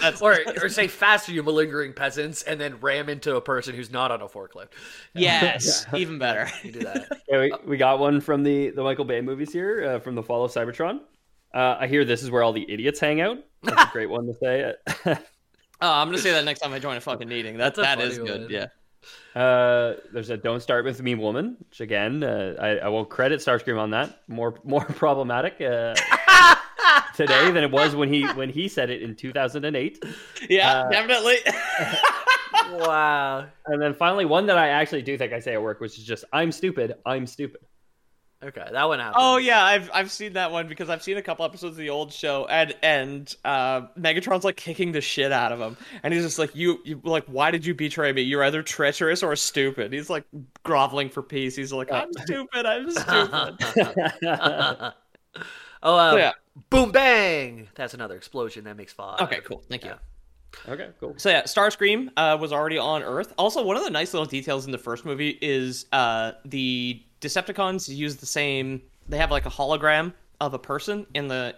that's or say, "Faster, you malingering peasants," and then ram into a person who's not on a forklift. Yes, even better. You do that. Yeah, we got one from the Michael Bay movies here, from The Fall of Cybertron. I hear this is where all the idiots hang out. That's a great one to say. I'm going to say that next time I join a fucking meeting. That is good, yeah. There's a Don't Start With Me Woman, which again, I won't credit Starscream on that. More problematic today than it was when he said it in 2008. Yeah, definitely. Wow. And then finally, one that I actually do think I say at work, which is just, I'm stupid. Okay, that one happened. Oh yeah, I've seen that one because I've seen a couple episodes of the old show, and Megatron's like kicking the shit out of him, and he's just like, you like, why did you betray me? You're either treacherous or stupid. He's like groveling for peace. He's like, I'm stupid. Oh, yeah. Boom bang! That's another explosion. That makes 5. Okay, cool. Thank you. Okay, cool. So yeah, Starscream was already on Earth. Also, one of the nice little details in the first movie is the Decepticons use the same. They have like a hologram of a person in the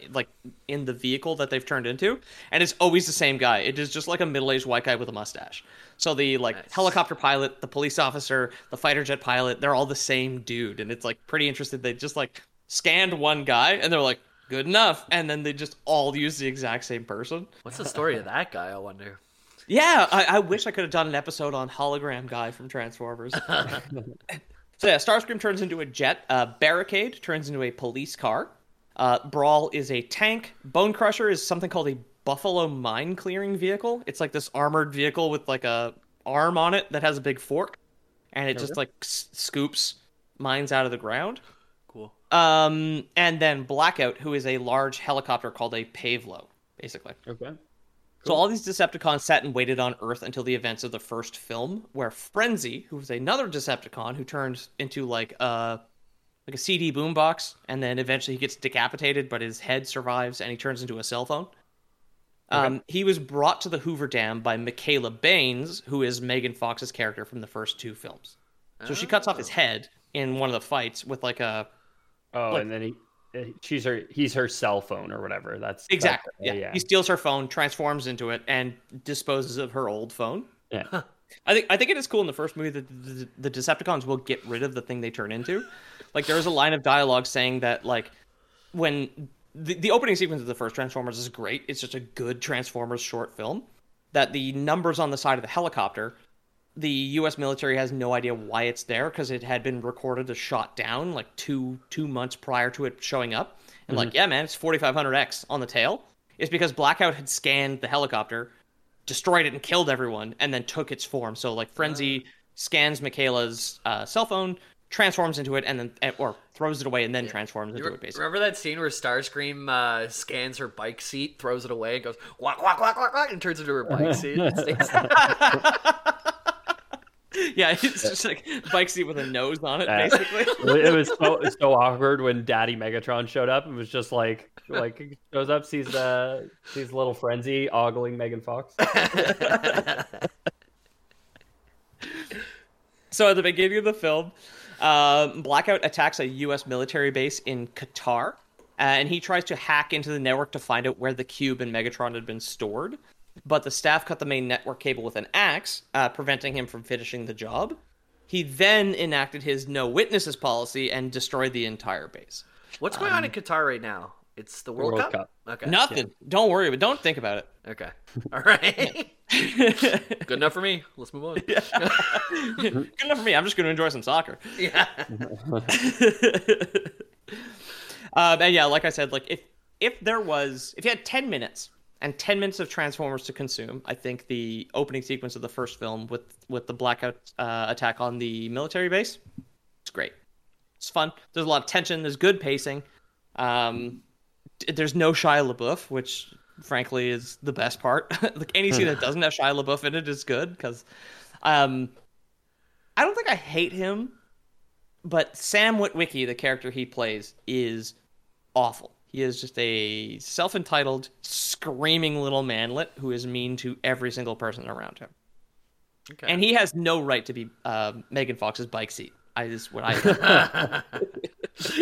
vehicle that they've turned into, and it's always the same guy. It is just like a middle-aged white guy with a mustache. So the helicopter pilot, the police officer, the fighter jet pilot, they're all the same dude, and it's like pretty interesting. They just like scanned one guy, and they're like, good enough, and then they just all use the exact same person. What's the story of that guy? I wonder. Yeah, I wish I could have done an episode on hologram guy from Transformers. So yeah, Starscream turns into a jet. Barricade turns into a police car. Brawl is a tank. Bone Crusher is something called a buffalo mine clearing vehicle. It's like this armored vehicle with like a arm on it that has a big fork, and it just like scoops mines out of the ground. Cool. And then Blackout, who is a large helicopter called a Pavlo, basically. Okay. So all these Decepticons sat and waited on Earth until the events of the first film, where Frenzy, who was another Decepticon who turned into like a CD boombox, and then eventually he gets decapitated, but his head survives and he turns into a cell phone. Okay. He was brought to the Hoover Dam by Michaela Baines, who is Megan Fox's character from the first two films. So she cuts off his head in one of the fights with like a... Oh, like, and then he... he's her cell phone or whatever. That's exactly. Yeah. He steals her phone, transforms into it, and disposes of her old phone. Yeah. Huh. I think it is cool in the first movie that the Decepticons will get rid of the thing they turn into. Like, there is a line of dialogue saying that, like, when the opening sequence of the first Transformers is great. It's just a good Transformers short film. That the numbers on the side of the helicopter, the U.S. military has no idea why it's there, because it had been recorded as shot down like two months prior to it showing up. And mm-hmm. like, yeah, man, it's 4500X on the tail. It's because Blackout had scanned the helicopter, destroyed it and killed everyone, and then took its form. So like Frenzy scans Michaela's cell phone, transforms into it, and then or throws it away, and then transforms into it, basically. Remember that scene where Starscream scans her bike seat, throws it away, and goes, whack, whack, whack, whack, whack, and turns into her bike seat? Yeah, it's just like bike seat with a nose on it, basically. It was so awkward when Daddy Megatron showed up and was just like shows up, sees little frenzy ogling Megan Fox. So at the beginning of the film, Blackout attacks a U.S. military base in Qatar, and he tries to hack into the network to find out where the cube and Megatron had been stored. But the staff cut the main network cable with an axe, preventing him from finishing the job. He then enacted his no witnesses policy and destroyed the entire base. What's going on in Qatar right now? It's the World Cup? Okay. Nothing. Yeah. Don't worry, but don't think about it. Okay. All right. Good enough for me. Let's move on. Yeah. Good enough for me. I'm just going to enjoy some soccer. Yeah. And yeah, like I said, like if you had 10 minutes and 10 minutes of Transformers to consume, I think the opening sequence of the first film with the Blackout attack on the military base, it's great. It's fun. There's a lot of tension. There's good pacing. There's no Shia LaBeouf, which frankly is the best part. Like any scene that doesn't have Shia LaBeouf in it is good, because I don't think I hate him, but Sam Witwicky, the character he plays, is awful. He is just a self-entitled, screaming little manlet who is mean to every single person around him. Okay. And he has no right to be Megan Fox's bike seat. Is what I.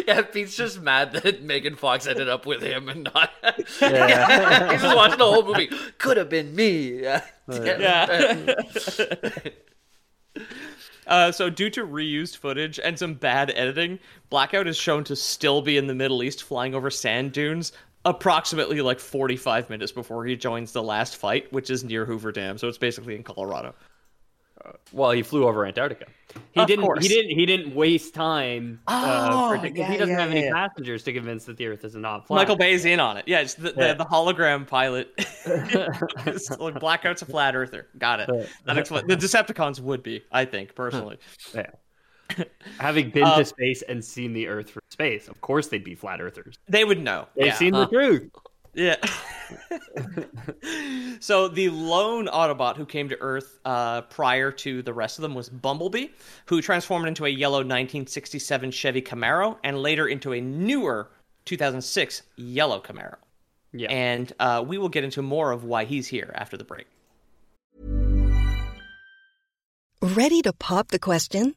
Yeah, Pete's just mad that Megan Fox ended up with him and not. Yeah. He's just watching the whole movie. Could have been me. Yeah. So due to reused footage and some bad editing, Blackout is shown to still be in the Middle East flying over sand dunes approximately like 45 minutes before he joins the last fight, which is near Hoover Dam. So it's basically in Colorado. Well, he flew over Antarctica. He didn't waste time. He doesn't have any passengers to convince that the Earth is not flat. Michael Bay's in on it. Yeah, it's the hologram pilot. Like, Blackout's a flat earther. Got it. That explains. The Decepticons would be, I think, personally. Yeah. Having been to space and seen the Earth from space, of course they'd be flat earthers. They would know. They've seen the truth. Yeah. So the lone Autobot who came to Earth prior to the rest of them was Bumblebee, who transformed into a yellow 1967 Chevy Camaro and later into a newer 2006 yellow Camaro. Yeah. And we will get into more of why he's here after the break. Ready to pop the question?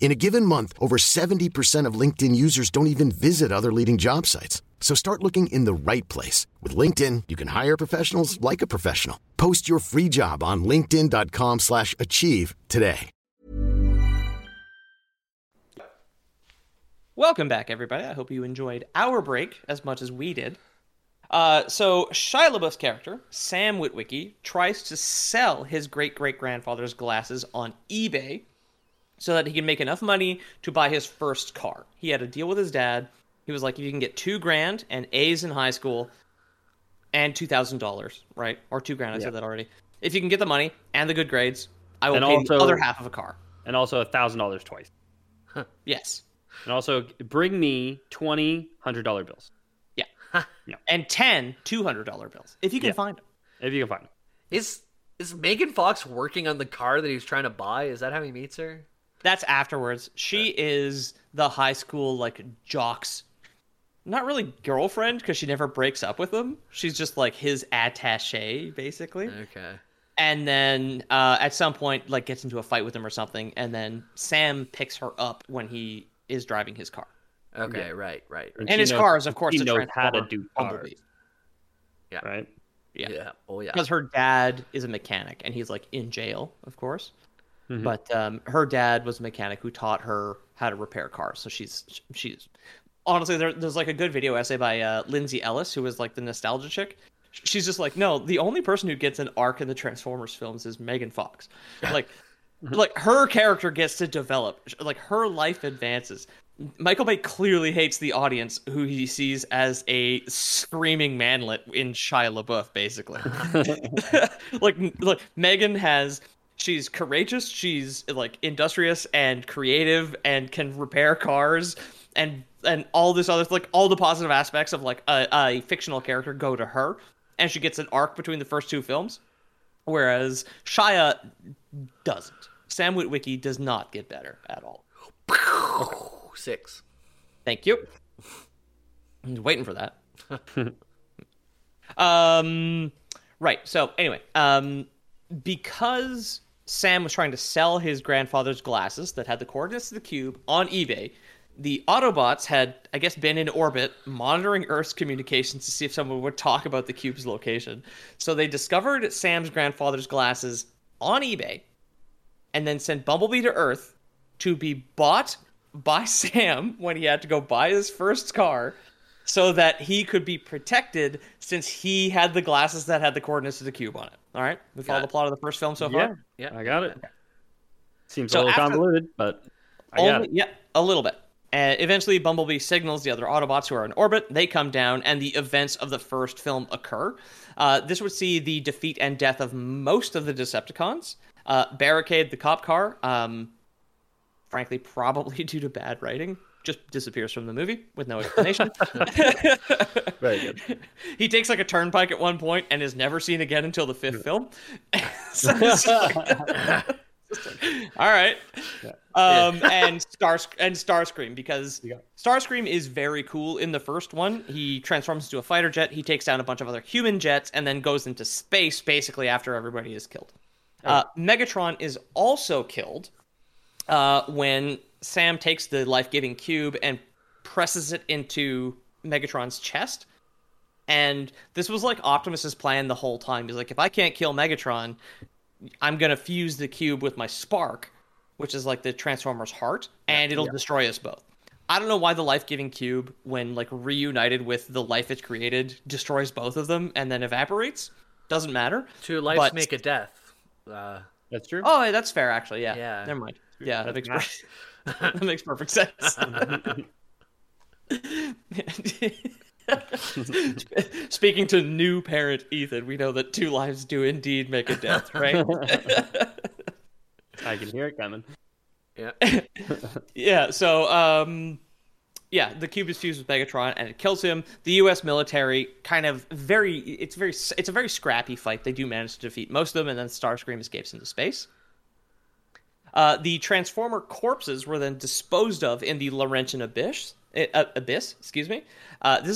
In a given month, over 70% of LinkedIn users don't even visit other leading job sites. So start looking in the right place. With LinkedIn, you can hire professionals like a professional. Post your free job on linkedin.com/achieve today. Welcome back, everybody. I hope you enjoyed our break as much as we did. So Shia LaBeouf's character, Sam Witwicky, tries to sell his great-great-grandfather's glasses on eBay so that he can make enough money to buy his first car. He had a deal with his dad. He was like, if you can get $2,000 and A's in high school and $2,000, right? Or $2,000, I said that already. If you can get the money and the good grades, I will pay the other half of a car. And also $1,000 twice. Huh. Yes. And also bring me 20 $100 bills. Yeah. No. And 10 $200 bills. If you can find them. If you can find them. Is Megan Fox working on the car that he's trying to buy? Is that how he meets her? That's afterwards. She is the high school, like, jock's not really girlfriend, because she never breaks up with him. She's just like his attaché, basically. Okay. And then at some point, like, gets into a fight with him or something. And then Sam picks her up when he is driving his car. Okay, yeah. right. And his car is, of course, a Transformer. How to do cars. Yeah. Right? Yeah. Oh, yeah. Because her dad is a mechanic, and he's, like, in jail, of course. Mm-hmm. But her dad was a mechanic who taught her how to repair cars. So she's honestly, there's, like, a good video essay by Lindsay Ellis, who was, like, the nostalgia chick. She's just like, no, the only person who gets an arc in the Transformers films is Megan Fox. Like, like her character gets to develop. Like, her life advances. Michael Bay clearly hates the audience who he sees as a screaming manlet in Shia LaBeouf, basically. like Megan has... She's courageous, she's, like, industrious and creative and can repair cars and all this other, like, all the positive aspects of, like, a fictional character go to her. And she gets an arc between the first two films, whereas Shia doesn't. Sam Witwicky does not get better at all. Okay. 6. Thank you. I was waiting for that. Right, so, anyway, because... Sam was trying to sell his grandfather's glasses that had the coordinates of the cube on eBay. The Autobots had, I guess, been in orbit monitoring Earth's communications to see if someone would talk about the cube's location. So they discovered Sam's grandfather's glasses on eBay and then sent Bumblebee to Earth to be bought by Sam when he had to go buy his first car so that he could be protected since he had the glasses that had the coordinates of the cube on it. All right, we follow the plot of the first film so far. Yeah, I got it. Okay. Seems a little convoluted, but I got it. Yeah, a little bit. And eventually, Bumblebee signals the other Autobots who are in orbit. They come down, and the events of the first film occur. This would see the defeat and death of most of the Decepticons. Barricade, the cop car, frankly, probably due to bad writing, just disappears from the movie with no explanation. Very good. He takes like a turnpike at one point and is never seen again until the fifth film. So it's just like, all right. Yeah. And Starscream, because Starscream is very cool in the first one. He transforms into a fighter jet. He takes down a bunch of other human jets and then goes into space basically after everybody is killed. Megatron is also killed when Sam takes the life-giving cube and presses it into Megatron's chest. And this was like Optimus's plan the whole time. He's like, if I can't kill Megatron, I'm going to fuse the cube with my spark, which is like the Transformer's heart, and it'll destroy us both. I don't know why the life-giving cube, when like reunited with the life it created, destroys both of them and then evaporates. Doesn't matter. Two lives make a death. That's true. Oh, that's fair, actually. Yeah. Never mind. Yeah, that makes perfect sense. That makes perfect sense. Speaking to new parent Ethan, we know that two lives do indeed make a death, right? I can hear it coming. Yeah. Yeah, so, the cube is fused with Megatron and it kills him. The U.S. military it's a very scrappy fight. They do manage to defeat most of them, and then Starscream escapes into space. The Transformer corpses were then disposed of in the Laurentian Abyss. This is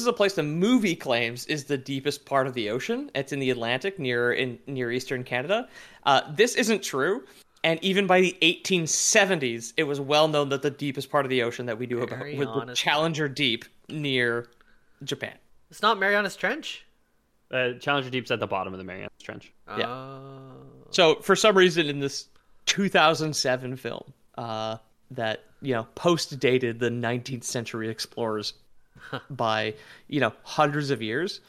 a place the movie claims is the deepest part of the ocean. It's in the Atlantic, near eastern Canada. This isn't true, and even by the 1870s, it was well known that the deepest part of the ocean that we knew about was the Challenger Deep near Japan. It's not Marianas Trench? Challenger Deep's at the bottom of the Marianas Trench. Yeah. So, for some reason in this 2007 film that, you know, post-dated the 19th century explorers by, you know, hundreds of years,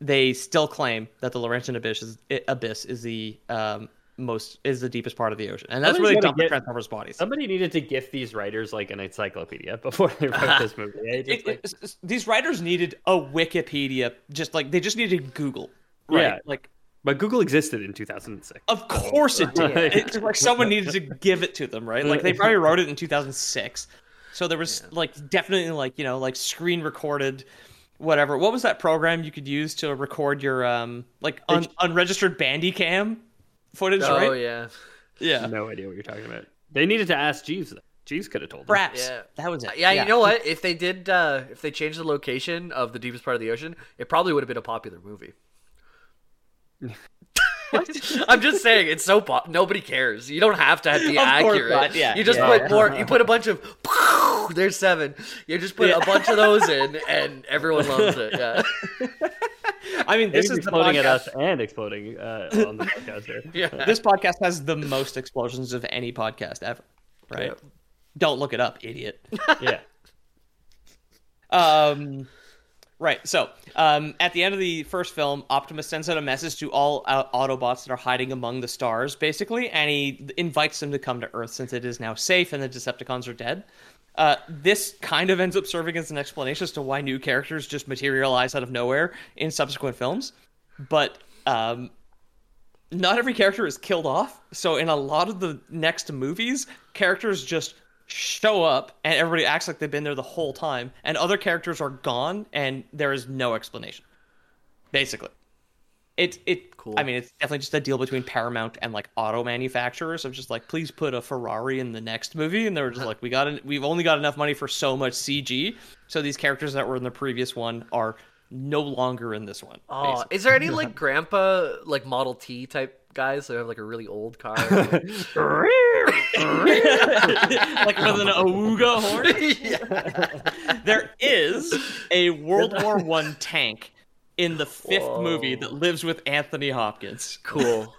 they still claim that the Laurentian Abyss is the the deepest part of the ocean. And that's where they dump the Transformers' bodies. Somebody needed to gift these writers like an encyclopedia before they wrote this movie. These writers needed a Wikipedia, they needed Google. Right. Yeah. But Google existed in 2006. Of course it did. It's like someone needed to give it to them, right? Like, they probably wrote it in 2006. So there was, definitely, screen recorded, whatever. What was that program you could use to record your, unregistered Bandicam footage, right? Oh, yeah. Yeah. No idea what you're talking about. They needed to ask Jeeves, though. Jeeves could have told them. Perhaps. Yeah. That was it. Yeah, you know what? If they did, if they changed the location of the deepest part of the ocean, it probably would have been a popular movie. I'm just saying, it's so nobody cares. You don't have to be accurate. You just put a bunch of whew, there's seven. You just put a bunch of those in, and everyone loves it. Yeah. I mean, this is exploding at us and exploding on the podcast here. Yeah. This podcast has the most explosions of any podcast ever, right? Yep. Don't look it up, idiot. Yeah. Right. So, at the end of the first film, Optimus sends out a message to all Autobots that are hiding among the stars, basically, and he invites them to come to Earth since it is now safe and the Decepticons are dead. This kind of ends up serving as an explanation as to why new characters just materialize out of nowhere in subsequent films. But not every character is killed off. So in a lot of the next movies, characters just show up and everybody acts like they've been there the whole time. And other characters are gone and there is no explanation. Basically. Cool. I mean, it's definitely just a deal between Paramount and like auto manufacturers of just like, please put a Ferrari in the next movie. And they were just like, we've only got enough money for so much CG. So these characters that were in the previous one are no longer in this one. Oh, basically. Is there any like grandpa, like Model T type guys that have like a really old car? Like, like with an awooga horn? There is a World War I tank in the fifth movie that lives with Anthony Hopkins. Cool.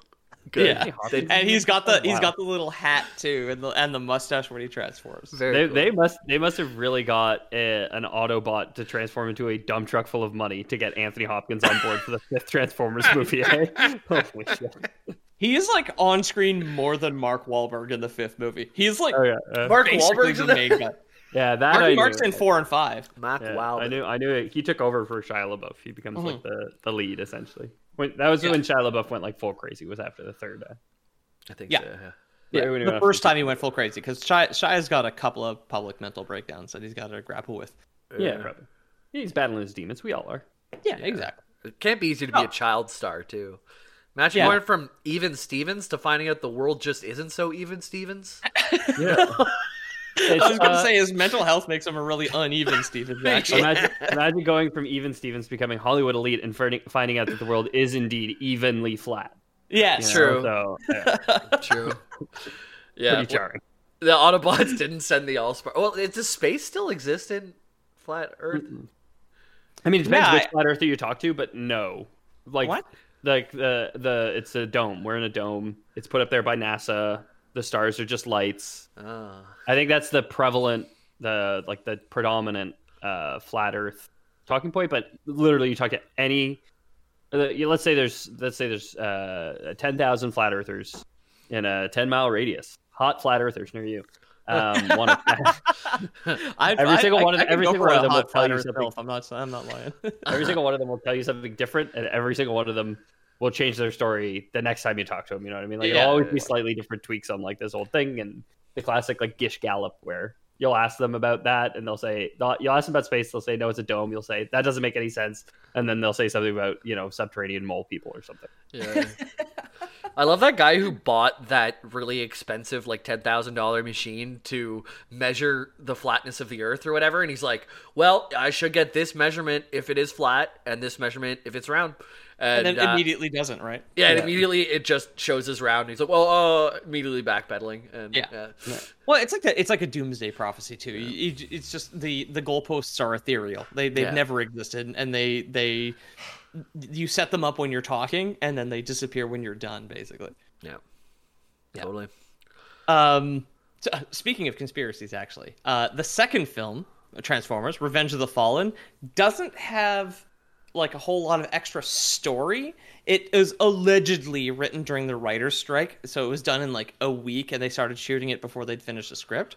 Good. Yeah. And he's got the little hat too and the mustache when he transforms. They must have really got an Autobot to transform into a dump truck full of money to get Anthony Hopkins on board for the fifth Transformers movie. Eh? Holy shit. He is like on screen more than Mark Wahlberg in the fifth movie. He's like Mark Wahlberg's the main guy. Yeah, Mark's in 4 and 5. Mark Wahlberg. I knew it. He took over for Shia LaBeouf. He becomes like the lead essentially. When Shia LaBeouf went like full crazy was after the third. I think so. Yeah. The first time he went full crazy because Shia's got a couple of public mental breakdowns that he's got to grapple with. Yeah, probably. He's battling his demons. We all are. Yeah, exactly. It can't be easy to be a child star too. Imagine going from Even Stevens to finding out the world just isn't so Even Stevens. Yeah. I was going to say his mental health makes him a really uneven Stevens, actually. Imagine going from Even Stevens becoming Hollywood elite and finding out that the world is indeed evenly flat. Yeah, true. So, true. Yeah. Pretty jarring. The Autobots didn't send the Allspark. Well, does space still exist in flat Earth? I mean, it depends which flat Earth you talk to, but no. Like, what? Like the it's a dome. We're in a dome. It's put up there by NASA. The stars are just lights. Oh. I think that's the predominant flat Earth talking point. But literally, you talk to any. Let's say there's 10,000 flat Earthers in a 10-mile radius. Hot flat Earthers near you. One of every single one of them will tell you something. I'm not lying. Every single one of them will tell you something different, and every single one of them will change their story the next time you talk to them. You know what I mean? Like it'll always be slightly different tweaks on like this whole thing. And the classic like Gish Gallop where you'll ask them about that and they'll say, you'll ask them about space. They'll say, no, it's a dome. You'll say, that doesn't make any sense. And then they'll say something about, subterranean mole people or something. Yeah. I love that guy who bought that really expensive, like $10,000 machine to measure the flatness of the Earth or whatever. And he's like, well, I should get this measurement if it is flat and this measurement if it's round. And then immediately doesn't, right? Yeah, and immediately it just shows us round. He's like, well, immediately backpedaling. And, yeah. Well, it's like that. It's like a doomsday prophecy, too. Yeah. It's just the goalposts are ethereal. They've never existed, and you set them up when you're talking, and then they disappear when you're done, basically. Yeah. Totally. So, speaking of conspiracies, actually, the second film, Transformers, Revenge of the Fallen, doesn't have like a whole lot of extra story. It is allegedly written during the writer's strike, so it was done in like a week and they started shooting it before they'd finished the script.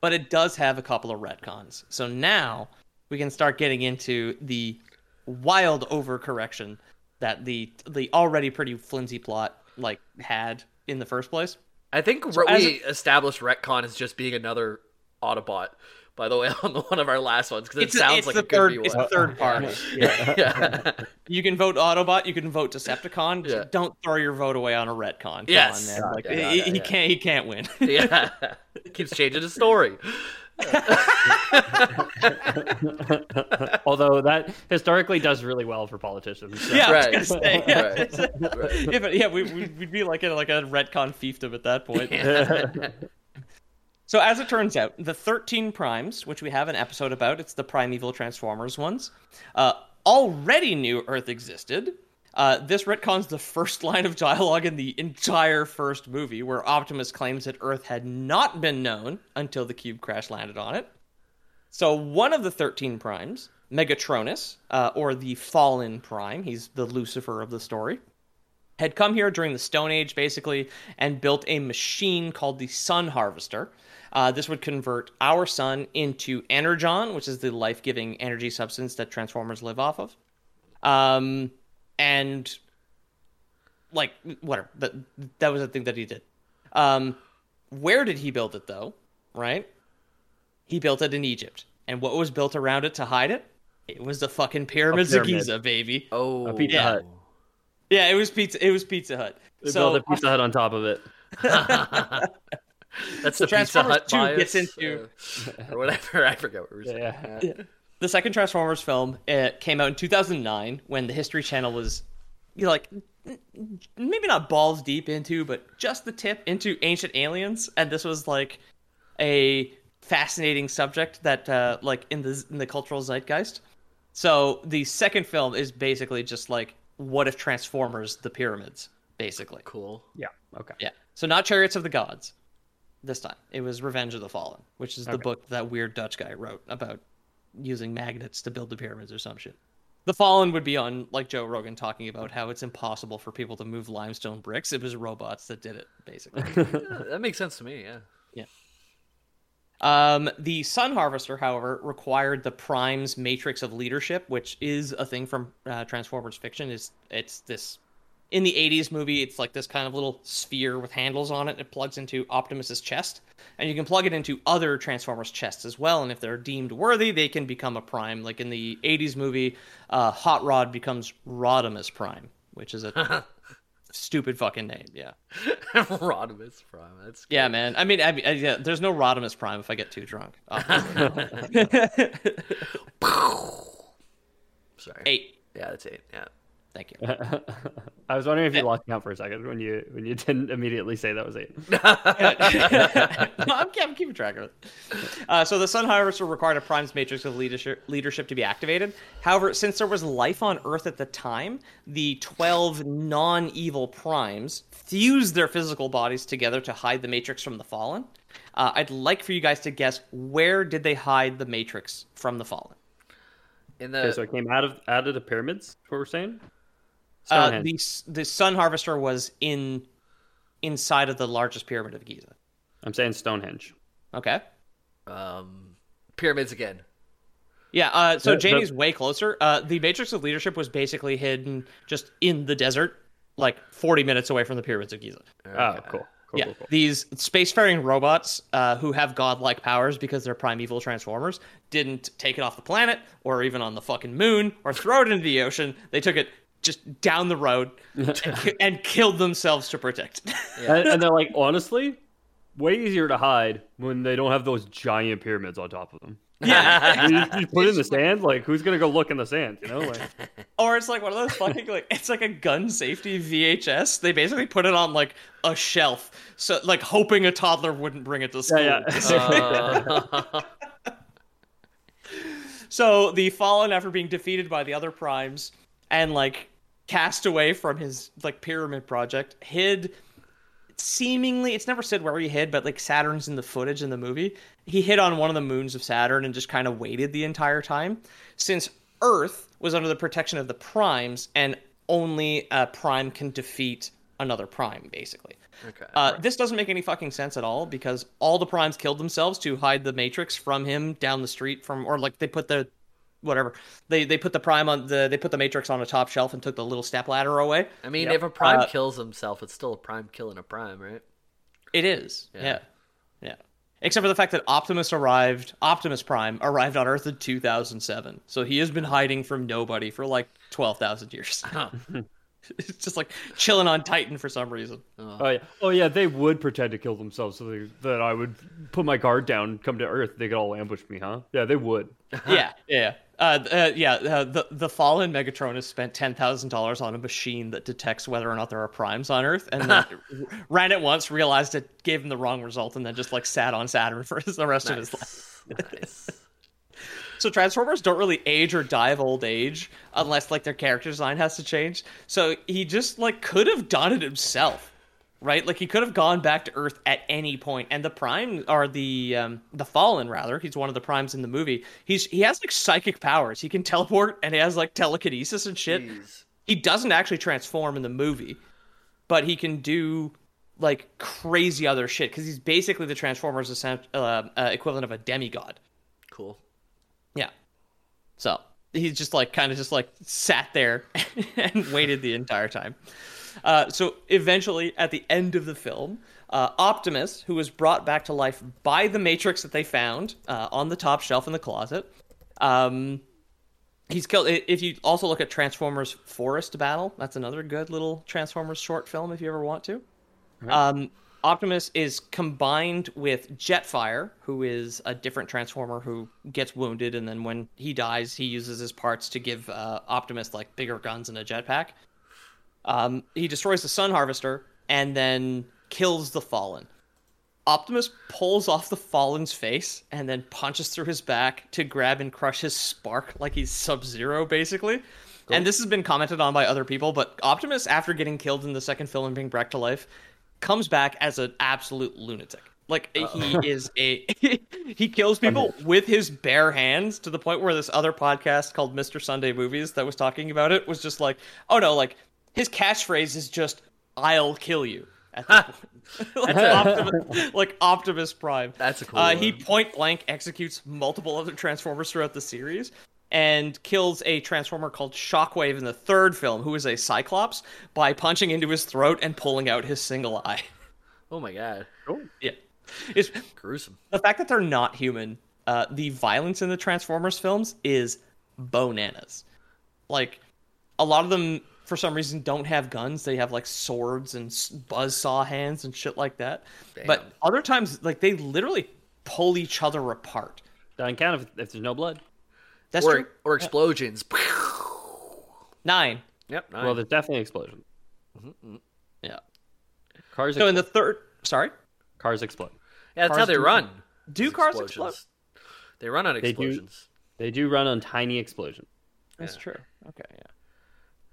But it does have a couple of retcons, so now we can start getting into the wild overcorrection that the already pretty flimsy plot like had in the first place. I think established retcon is just being another Autobot, by the way, on one of our last ones, because it sounds like it could be one. It's the third party. Yeah. You can vote Autobot, you can vote Decepticon. Yeah. Don't throw your vote away on a retcon. Yes. Come on, man. Like, he can't win. Yeah. Keeps changing his story. Although that historically does really well for politicians. So. Yeah, right. I was gonna say, right. Yeah, but we'd be like in a retcon fiefdom at that point. Yeah. So as it turns out, the 13 primes, which we have an episode about, it's the primeval Transformers ones, already knew Earth existed. This retcons the first line of dialogue in the entire first movie, where Optimus claims that Earth had not been known until the cube crash landed on it. So one of the 13 primes, Megatronus, or the Fallen Prime, he's the Lucifer of the story, had come here during the Stone Age, basically, and built a machine called the Sun Harvester. This would convert our sun into energon, which is the life-giving energy substance that Transformers live off of. And, like, whatever. That was the thing that he did. Where did he build it, though? Right? He built it in Egypt. And what was built around it to hide it? It was the fucking pyramids of Giza, baby. Oh, a Pizza Hut. Yeah, it was Pizza Hut. They built a Pizza Hut on top of it. That's so the Pizza Hut bias, gets into or whatever. I forget what we were saying. Yeah. The second Transformers film, it came out in 2009 when the History Channel was, maybe not balls deep into, but just the tip into ancient aliens, and this was like a fascinating subject that in the cultural zeitgeist. So the second film is basically just like, what if Transformers the pyramids, basically. Cool. Yeah. Okay. Yeah. So not Chariots of the Gods this time. It was Revenge of the Fallen, which is the book that weird Dutch guy wrote about using magnets to build the pyramids or some shit. The Fallen would be on, like, Joe Rogan talking about how it's impossible for people to move limestone bricks. It was robots that did it, basically. Yeah, that makes sense to me, yeah. Yeah. The Sun Harvester, however, required the Prime's Matrix of Leadership, which is a thing from Transformers fiction. It's this, in the 80s movie, it's like this kind of little sphere with handles on it. It plugs into Optimus's chest, and you can plug it into other Transformers' chests as well, and if they're deemed worthy, they can become a Prime. Like in the 80s movie, Hot Rod becomes Rodimus Prime, which is a... stupid fucking name, yeah. Rodimus Prime. That's good. Yeah, man. I mean, yeah, there's no Rodimus Prime if I get too drunk. Sorry. 8. Yeah, that's 8. Yeah. Thank you. I was wondering if you locked me out for a second when you didn't immediately say that was 8. No, I'm keeping track of it. So the Sun Harvester required a Prime's Matrix of leadership to be activated. However, since there was life on Earth at the time, the 12 non-evil primes fused their physical bodies together to hide the Matrix from the Fallen. I'd like for you guys to guess, where did they hide the Matrix from the Fallen? Okay, so it came out of the pyramids, is what we're saying? The Sun Harvester was inside of the largest pyramid of Giza. I'm saying Stonehenge. Okay. Pyramids again. Yeah, so Jamie's way closer. The Matrix of Leadership was basically hidden just in the desert, like 40 minutes away from the pyramids of Giza. Okay. Oh, cool. Cool. These spacefaring robots who have godlike powers because they're primeval Transformers didn't take it off the planet or even on the fucking moon or throw it into the ocean. They took it just down the road and killed themselves to protect it. Yeah. And they're like, honestly, way easier to hide when they don't have those giant pyramids on top of them. Yeah, you put it in the sand. Like, who's gonna go look in the sand? Or it's like one of those fucking it's like a gun safety VHS. They basically put it on like a shelf, so like hoping a toddler wouldn't bring it to school. So the Fallen, after being defeated by the other primes and like cast away from his like pyramid project, hid. Seemingly, it's never said where he hid, but like Saturn's in the footage in the movie. He hid on one of the moons of Saturn and just kind of waited the entire time. Since Earth was under the protection of the primes, and only a prime can defeat another prime, basically. Okay. This doesn't make any fucking sense at all, because all the primes killed themselves to hide the Matrix from him down the street from, or like they put the whatever. They put the prime on the, they put the Matrix on a top shelf and took the little stepladder away. I mean, if a prime kills himself, it's still a prime killing a prime, right? It is. Yeah. Except for the fact that Optimus Prime arrived on Earth in 2007. So he has been hiding from nobody for like 12,000 years. Huh. It's just like chilling on Titan for some reason. Oh yeah, they would pretend to kill themselves so that I would put my guard down and come to Earth. They could all ambush me, huh? Yeah, they would. The fallen Megatronus spent $10,000 on a machine that detects whether or not there are primes on Earth, and then ran it once, realized it gave him the wrong result, and then just like sat on Saturn for the rest of his life. So Transformers don't really age or die of old age unless like their character design has to change. So he just like could have done it himself, right? Like he could have gone back to Earth at any point. And the Prime, or the Fallen rather, he's one of the Primes in the movie. He has like psychic powers. He can teleport and he has like telekinesis and shit. Jeez. He doesn't actually transform in the movie, but he can do like crazy other shit because he's basically the Transformers equivalent of a demigod. Cool. Yeah, so he's just like kind of just like sat there and waited the entire time. So eventually, at the end of the film, Optimus, who was brought back to life by the Matrix that they found on the top shelf in the closet, he's killed. If you also look at Transformers Forest Battle, that's another good little Transformers short film if you ever want to. Right. Optimus is combined with Jetfire, who is a different Transformer who gets wounded, and then when he dies, he uses his parts to give Optimus like bigger guns and a jetpack. He destroys the Sun Harvester and then kills the Fallen. Optimus pulls off the Fallen's face and then punches through his back to grab and crush his spark like he's Sub-Zero, basically. Cool. And this has been commented on by other people, but Optimus, after getting killed in the second film and being brought to life, comes back as an absolute lunatic. Like, he kills people with his bare hands to the point where this other podcast called Mr. Sunday Movies that was talking about it was just like, oh no, like, his catchphrase is just, "I'll kill you." At that point. Optimus Prime. That's a cool one. He point blank executes multiple other Transformers throughout the series, and kills a Transformer called Shockwave in the third film, who is a Cyclops, by punching into his throat and pulling out his single eye. Oh my god. Oh. Yeah. It's gruesome. The fact that they're not human, the violence in the Transformers films is bananas. Like, a lot of them, for some reason, don't have guns. They have, like, swords and buzzsaw hands and shit like that. Damn. But other times, like, they literally pull each other apart. Doesn't count if there's no blood. That's true. Or explosions. Yeah. 9. Yep. 9. Well, there's definitely explosions. Mm-hmm. Yeah. Cars. So explode. In the third, sorry. Cars explode. Yeah, that's how they run. Do cars explode? They run on explosions. They do run on tiny explosions. That's true. Okay. Yeah.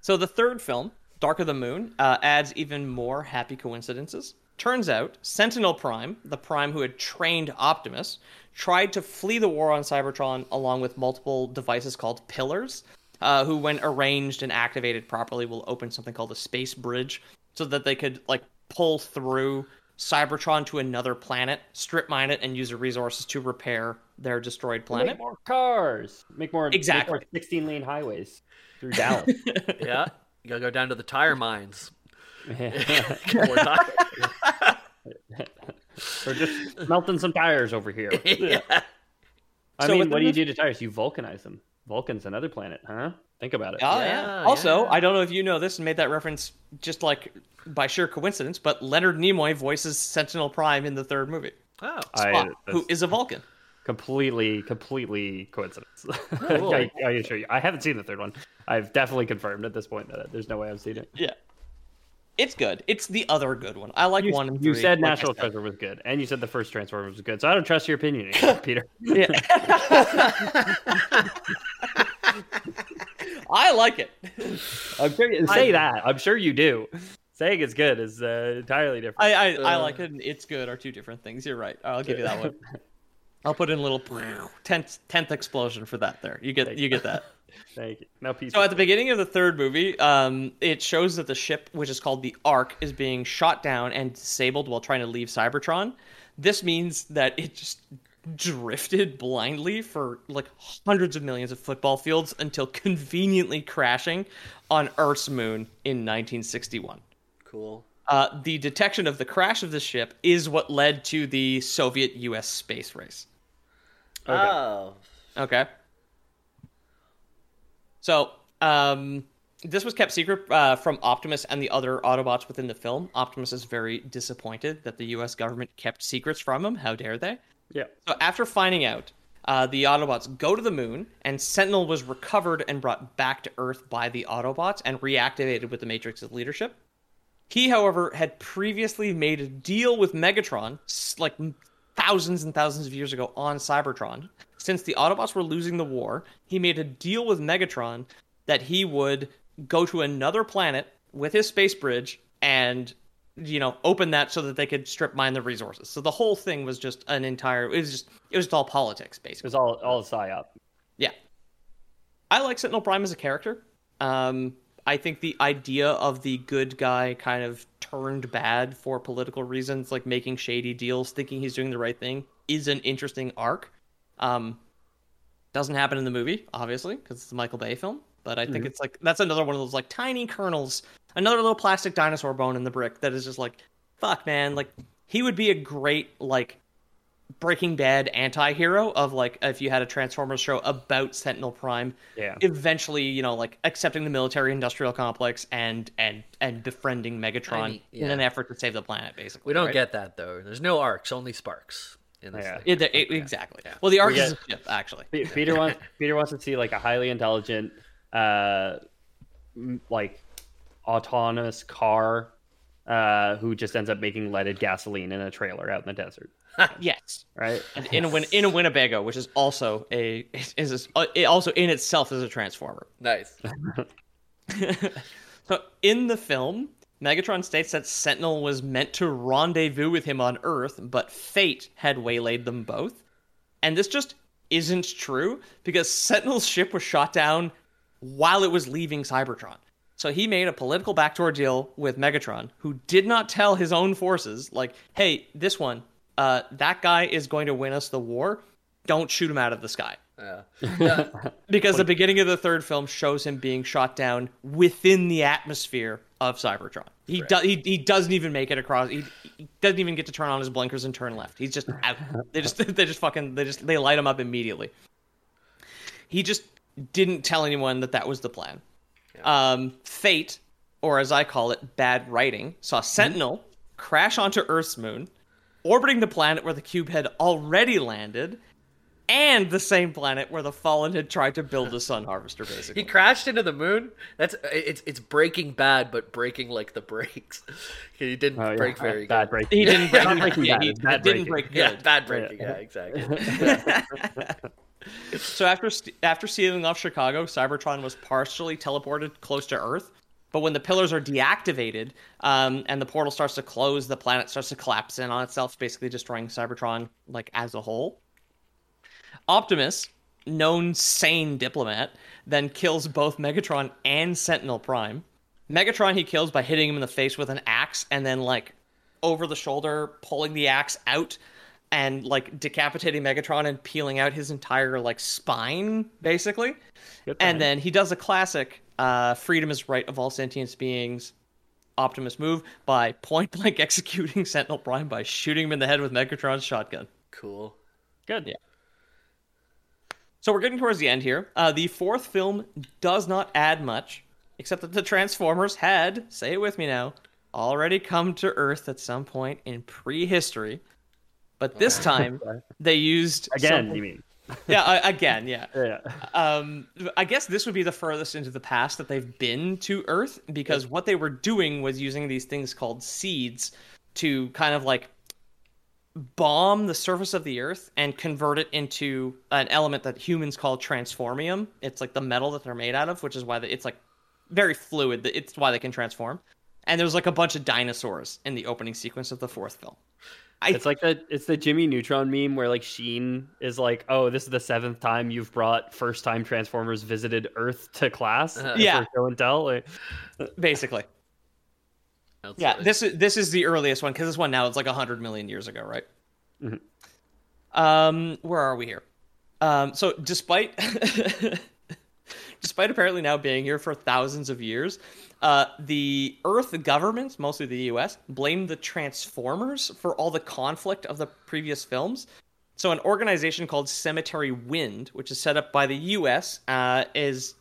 So the third film, Dark of the Moon, adds even more happy coincidences. Turns out, Sentinel Prime, the Prime who had trained Optimus, tried to flee the war on Cybertron along with multiple devices called Pillars, who, when arranged and activated properly, will open something called a space bridge so that they could like pull through Cybertron to another planet, strip mine it, and use the resources to repair their destroyed planet. Make more cars! Make more 16-lane highways through Dallas. Yeah, you gotta go down to the tire mines. Or just melting some tires over here. Yeah. I mean, what do you do to tires? You vulcanize them. Vulcan's another planet, huh? Think about it. Oh, yeah. Also, I don't know if you know this and made that reference just like by sheer coincidence, but Leonard Nimoy voices Sentinel Prime in the third movie. Oh, Spock, who is a Vulcan. Completely coincidence. Cool. I assure you. I haven't seen the third one. I've definitely confirmed at this point that there's no way I've seen it. Yeah. It's good. It's the other good one. I like 1 and 3. You said National Treasure was good, and you said the first Transformers was good, so I don't trust your opinion anymore, Peter. I like it. I'm sure you say that. I'm sure you do. Saying it's good is entirely different. I like it, and it's good are two different things. You're right. I'll give you that one. I'll put in a little 10th explosion for that there. You get that. Thank you. Now, peace. So at the beginning of the third movie, it shows that the ship, which is called the Ark, is being shot down and disabled while trying to leave Cybertron. This means that it just drifted blindly for like hundreds of millions of football fields until conveniently crashing on Earth's moon in 1961. Cool. The detection of the crash of the ship is what led to the Soviet-U.S. space race. Okay. Oh. Okay. So, this was kept secret from Optimus and the other Autobots within the film. Optimus is very disappointed that the U.S. government kept secrets from him. How dare they? Yeah. So, after finding out, the Autobots go to the moon, and Sentinel was recovered and brought back to Earth by the Autobots and reactivated with the Matrix of Leadership. He, however, had previously made a deal with Megatron, like thousands and thousands of years ago on Cybertron. Since the Autobots were losing the war, he made a deal with Megatron that he would go to another planet with his space bridge and, you know, open that so that they could strip mine the resources. So the whole thing was just an entire... It was just all politics, basically. It was all a psyop. Yeah. I like Sentinel Prime as a character. I think the idea of the good guy kind of turned bad for political reasons, like making shady deals, thinking he's doing the right thing, is an interesting arc. Doesn't happen in the movie, obviously, because it's a Michael Bay film. But I think it's like, that's another one of those like tiny kernels, another little plastic dinosaur bone in the brick that is just like, fuck man, like he would be a great like Breaking Bad anti-hero of like, if you had a Transformers show about Sentinel Prime, eventually, you know, like accepting the military industrial complex and befriending Megatron in an effort to save the planet. Basically. We don't get that though. There's no arcs, only sparks. Exactly. Yeah. Well, the arc is actually Peter wants to see like a highly intelligent, like autonomous car who just ends up making leaded gasoline in a trailer out in the desert. Yes, right. In a Winnebago, which is also also in itself is a Transformer. Nice. So in the film, Megatron states that Sentinel was meant to rendezvous with him on Earth, but fate had waylaid them both, and this just isn't true because Sentinel's ship was shot down while it was leaving Cybertron. So he made a political backdoor deal with Megatron, who did not tell his own forces, like, hey, this one, that guy is going to win us the war. Don't shoot him out of the sky. Yeah. Because the beginning of the third film shows him being shot down within the atmosphere of Cybertron. He doesn't even make it across. He doesn't even get to turn on his blinkers and turn left. He's just out. They light him up immediately. He just didn't tell anyone that was the plan. Yeah. Fate, or as I call it, bad writing, saw Sentinel crash onto Earth's moon, orbiting the planet where the cube had already landed, and the same planet where the Fallen had tried to build a sun harvester, basically. He crashed into the moon? It's Breaking Bad, but breaking like the brakes. He didn't break very good. Bad breaking. He didn't break good. Yeah, bad breaking. Yeah, exactly. So after sealing off Chicago, Cybertron was partially teleported close to Earth. But when the pillars are deactivated and the portal starts to close, the planet starts to collapse in on itself, basically destroying Cybertron like as a whole. Optimus, known sane diplomat, then kills both Megatron and Sentinel Prime. Megatron he kills by hitting him in the face with an axe and then like over the shoulder pulling the axe out and like decapitating Megatron and peeling out his entire like spine, basically. And then he does a classic freedom is right of all sentient beings Optimus move by point blank executing Sentinel Prime by shooting him in the head with Megatron's shotgun. Cool. Good. Yeah. So we're getting towards the end here. The fourth film does not add much, except that the Transformers had, say it with me now, already come to Earth at some point in prehistory. But this time, they used... Again, you mean. Yeah. I guess this would be the furthest into the past that they've been to Earth, because what they were doing was using these things called seeds to kind of like... bomb the surface of the Earth and convert it into an element that humans call Transformium. It's like the metal that they're made out of, which is why it's like very fluid. It's why they can transform. And there's like a bunch of dinosaurs in the opening sequence of the fourth film. It's the Jimmy Neutron meme where like Sheen is like, oh, this is the seventh time you've brought first time Transformers visited Earth to class. For show and tell. Like... Basically. Yeah, this is the earliest one, because this one now it's like 100 million years ago, right? Mm-hmm. Where are we here? So despite apparently now being here for thousands of years, the Earth governments, mostly the U.S., blamed the Transformers for all the conflict of the previous films. So an organization called Cemetery Wind, which is set up by the U.S., has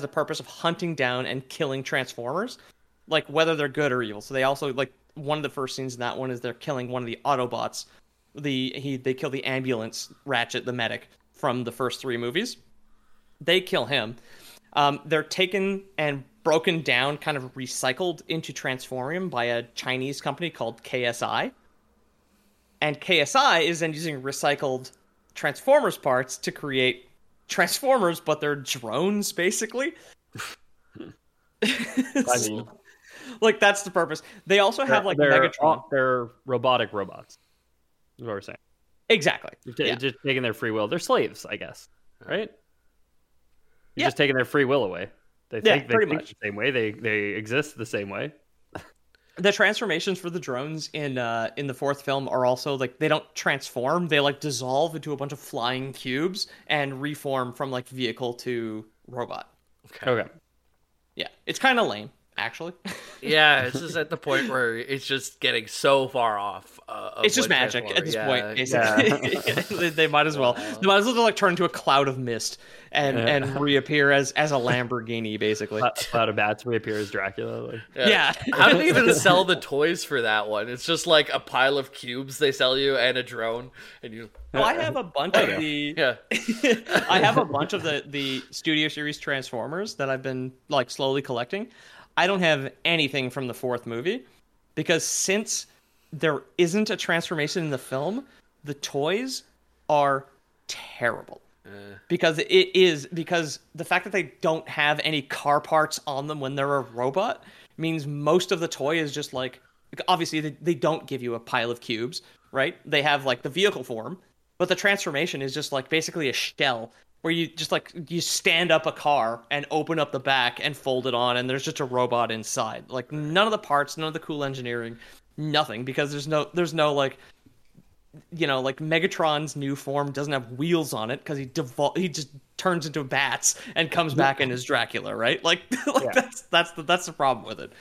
the purpose of hunting down and killing Transformers. Like, whether they're good or evil. So they also, like, one of the first scenes in that one is they're killing one of the Autobots. They kill the ambulance, Ratchet, the medic, from the first three movies. They kill him. They're taken and broken down, kind of recycled into Transformium by a Chinese company called KSI. And KSI is then using recycled Transformers parts to create Transformers, but they're drones, basically. I mean, like, that's the purpose. They also have, like, Megatron. They're robotic robots, is what we're saying. Exactly. You're just taking their free will. They're slaves, I guess, right? You're just taking their free will away. They think they think the same way. They exist the same way. The transformations for the drones in the fourth film are also, like, they don't transform. They, like, dissolve into a bunch of flying cubes and reform from, like, vehicle to robot. Okay. Yeah, it's kind of lame, actually. Yeah, it's just at the point where it's just getting so far off. It's just magic at this point, basically. Yeah. They might as well. They might as well, like, turn into a cloud of mist and reappear as a Lamborghini, basically. A cloud of bats reappear as Dracula. Like. Yeah. How do they even sell the toys for that one? It's just like a pile of cubes they sell you and a drone, and you. Well, I have a bunch of the I have a bunch of the Studio Series Transformers that I've been, like, slowly collecting. I don't have anything from the fourth movie because since there isn't a transformation in the film, the toys are terrible. Because the fact that they don't have any car parts on them when they're a robot means most of the toy is just, like, obviously they don't give you a pile of cubes, right? They have, like, the vehicle form. But the transformation is just, like, basically a shell where you just, like, you stand up a car and open up the back and fold it on, and there's just a robot inside. Like, none of the parts, none of the cool engineering, nothing, because there's no like, you know, like, Megatron's new form doesn't have wheels on it because he just turns into bats and comes back and is Dracula, right? Like that's the problem with it.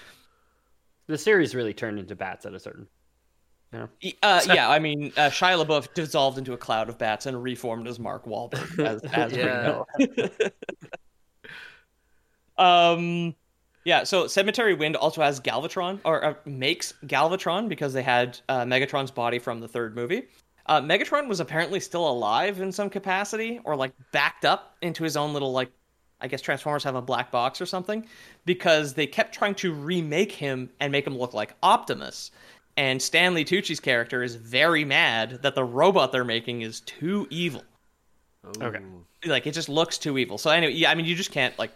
The series really turned into bats at a certain. Shia LaBeouf dissolved into a cloud of bats and reformed as Mark Wahlberg, as we know. So Cemetery Wind also has Galvatron, or makes Galvatron, because they had Megatron's body from the third movie. Megatron was apparently still alive in some capacity, or, like, backed up into his own little, like, I guess Transformers have a black box or something, because they kept trying to remake him and make him look like Optimus. And Stanley Tucci's character is very mad that the robot they're making is too evil. Ooh. Okay. Like, it just looks too evil. So anyway, yeah, I mean, you just can't, like...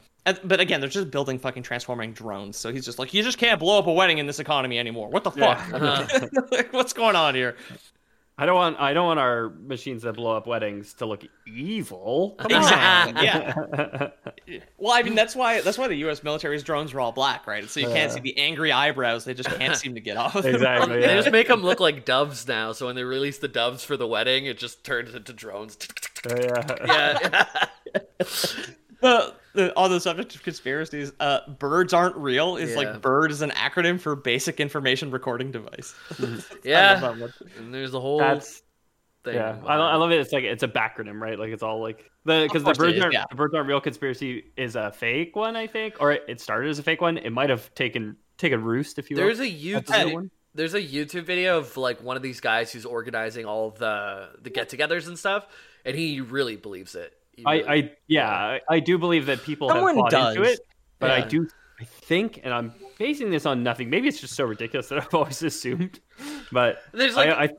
But again, they're just building fucking transforming drones. So he's just like, you just can't blow up a wedding in this economy anymore. What the fuck? Uh-huh. Like, what's going on here? I don't want our machines that blow up weddings to look evil. Come on. Yeah. Well, I mean, that's why the U.S. military's drones are all black, right? So you can't see the angry eyebrows. They just can't seem to get off. Exactly. Yeah. They just make them look like doves now. So when they release the doves for the wedding, it just turns into drones. On the subject of conspiracies, birds aren't real is like BIRD is an acronym for Basic Information Recording Device. And there's a whole thing. Yeah, I love it. It's like it's a backronym, right? Like it's all like because the birds aren't real conspiracy is a fake one, I think, or it started as a fake one. It might have taken roost if you. There's a YouTube video of like one of these guys who's organizing all the get-togethers and stuff, and he really believes it. I do believe that people have bought into it, but I think, and I'm basing this on nothing. Maybe it's just so ridiculous that I've always assumed. But there's like, I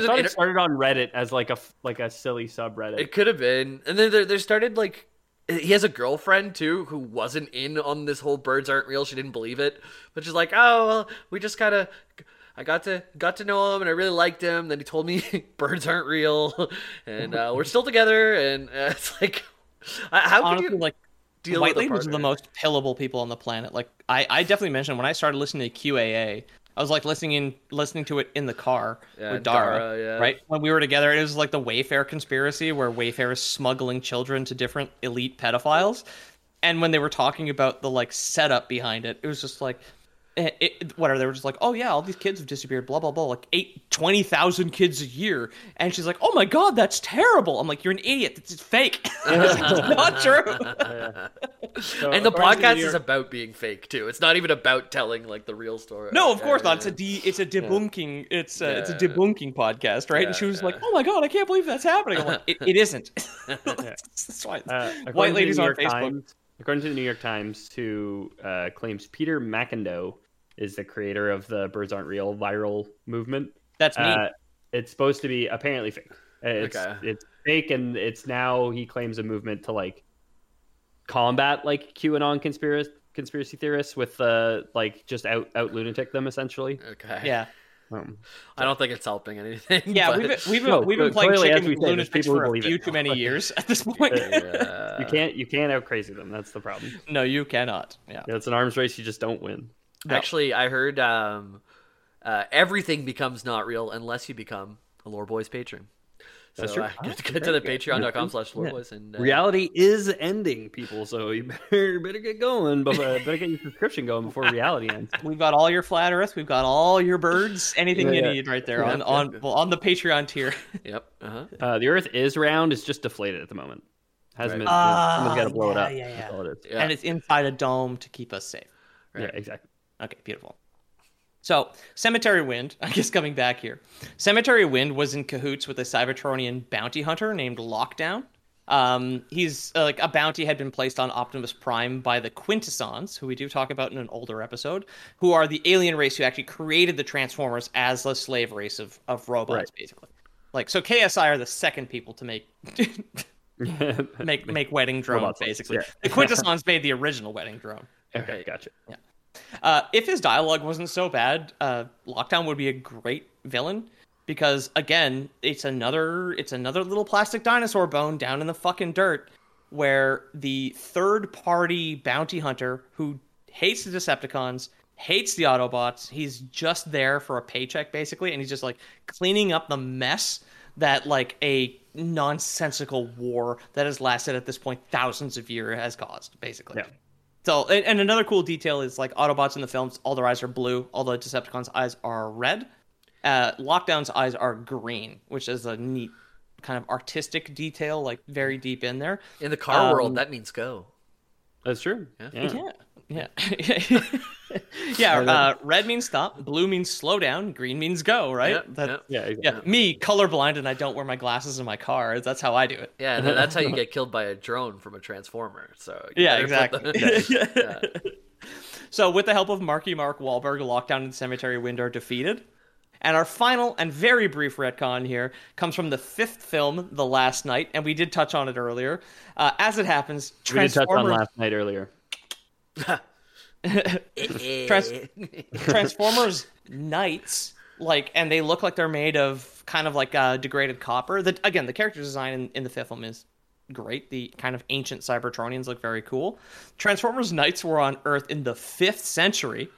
thought it started on Reddit as like a silly subreddit. It could have been, and then there started like he has a girlfriend too who wasn't in on this whole birds aren't real. She didn't believe it, but she's like, oh, well, we just kind of. I got to know him, and I really liked him. Then he told me birds aren't real, and we're still together. And it's like, how honestly, could you like deal with the partner? Are the most pillable people on the planet. Like I definitely mentioned when I started listening to QAA, I was like listening to it in the car with Dara right? When we were together, it was like the Wayfair conspiracy where Wayfair is smuggling children to different elite pedophiles. And when they were talking about the like setup behind it, it was just like. whatever, they were just like, oh yeah, all these kids have disappeared, blah, blah, blah, like 20,000 kids a year. And she's like, oh my God, that's terrible. I'm like, you're an idiot. It's fake. It's not true. Yeah. So, and the podcast is about being fake too. It's not even about telling like the real story. No, of course not. It's a debunking. Yeah. It's a debunking podcast, right? Yeah, and she was like, oh my God, I can't believe that's happening. I'm like, it isn't. That's why White Ladies on Facebook. According to the New York Times, who claims Peter McIndoe is the creator of the Birds Aren't Real viral movement. That's me. It's supposed to be apparently fake. It's fake, and it's now he claims a movement to like combat like QAnon conspiracy theorists with like just out lunatic them essentially. Okay. Yeah. I don't think it's helping anything. Yeah, but... we've been playing chicken with lunatics for a few too many years at this point. Yeah. You can't out crazy them. That's the problem. No, you cannot. Yeah, it's an arms race. You just don't win. No. Actually, I heard everything becomes not real unless you become a Lore Boys patron. So that's true. Get to the patreon.com/loreboys. And reality is ending, people. So you better get going. Better get your subscription going before reality ends. We've got all your flat Earth. We've got all your birds. Anything you need right there on the Patreon tier. Yep. Uh-huh. The Earth is round. It's just deflated at the moment. Hasn't been. Someone's got to blow it up. Yeah. And it's inside a dome to keep us safe. Right. Yeah. Exactly. Okay. Beautiful. So, Cemetery Wind, I guess coming back here. Cemetery Wind was in cahoots with a Cybertronian bounty hunter named Lockdown. He's like a bounty had been placed on Optimus Prime by the Quintessons, who we do talk about in an older episode, who are the alien race who actually created the Transformers as the slave race of robots, basically. Like, so KSI are the second people to make make wedding drones, robots, basically. Yeah. The Quintessons made the original wedding drone. Okay, gotcha. Yeah. If his dialogue wasn't so bad, Lockdown would be a great villain because, again, it's another little plastic dinosaur bone down in the fucking dirt where the third-party bounty hunter who hates the Decepticons, hates the Autobots, he's just there for a paycheck, basically, and he's just, like, cleaning up the mess that, like, a nonsensical war that has lasted at this point thousands of years has caused, basically. Yeah. So, and another cool detail is, like, Autobots in the films, all their eyes are blue, all the Decepticons' eyes are red. Lockdown's eyes are green, which is a neat kind of artistic detail, like, very deep in there. In the car world, that means go. That's true. Yeah. Red means stop, blue means slow down, green means go, right? Exactly. Me, colorblind, and I don't wear my glasses in my car. That's how I do it. Yeah, and that's how you get killed by a drone from a Transformer. So yeah, exactly. So with the help of Marky Mark Wahlberg, Lockdown and Cemetery Wind are defeated. And our final and very brief retcon here comes from the fifth film, The Last Knight, and we did touch on it earlier. As it happens, Transformers... We did touch on Last Knight earlier. Transformers knights, like, and they look like they're made of kind of like degraded copper. That, again, the character design in the fifth film is great. The kind of ancient Cybertronians look very cool. Transformers knights were on Earth in the 5th century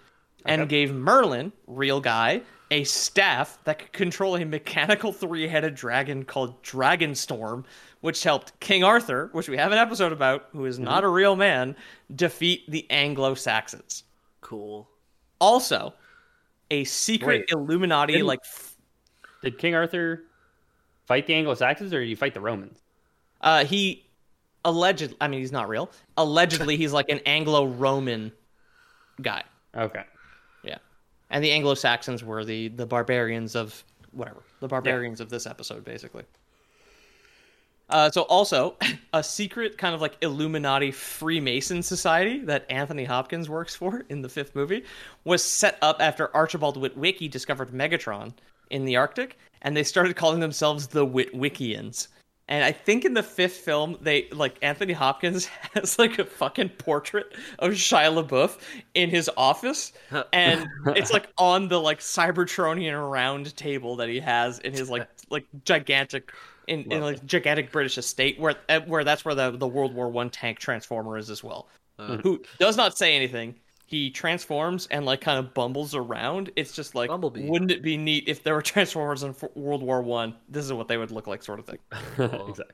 and gave Merlin, real guy, a staff that could control a mechanical 3-headed dragon called Dragonstorm, which helped King Arthur, which we have an episode about, who is not a real man, defeat the Anglo-Saxons. Cool. Also, a secret Illuminati, like... Did King Arthur fight the Anglo-Saxons, or did he fight the Romans? He... Allegedly... I mean, he's not real. Allegedly, he's like an Anglo-Roman guy. Okay. Yeah. And the Anglo-Saxons were the barbarians of... Whatever. The barbarians of this episode, basically. So also, a secret kind of like Illuminati Freemason society that Anthony Hopkins works for in the fifth movie was set up after Archibald Witwicky discovered Megatron in the Arctic, and they started calling themselves the Witwickians. And I think in the fifth film, they like Anthony Hopkins has like a fucking portrait of Shia LaBeouf in his office, and it's like on the like Cybertronian round table that he has in his like gigantic. In like gigantic British estate where that's where the World War I tank Transformer is as well, who does not say anything. He transforms and like kind of bumbles around. It's just like, Bumblebee. Wouldn't it be neat if there were Transformers in World War I? This is what they would look like, sort of thing. Exactly.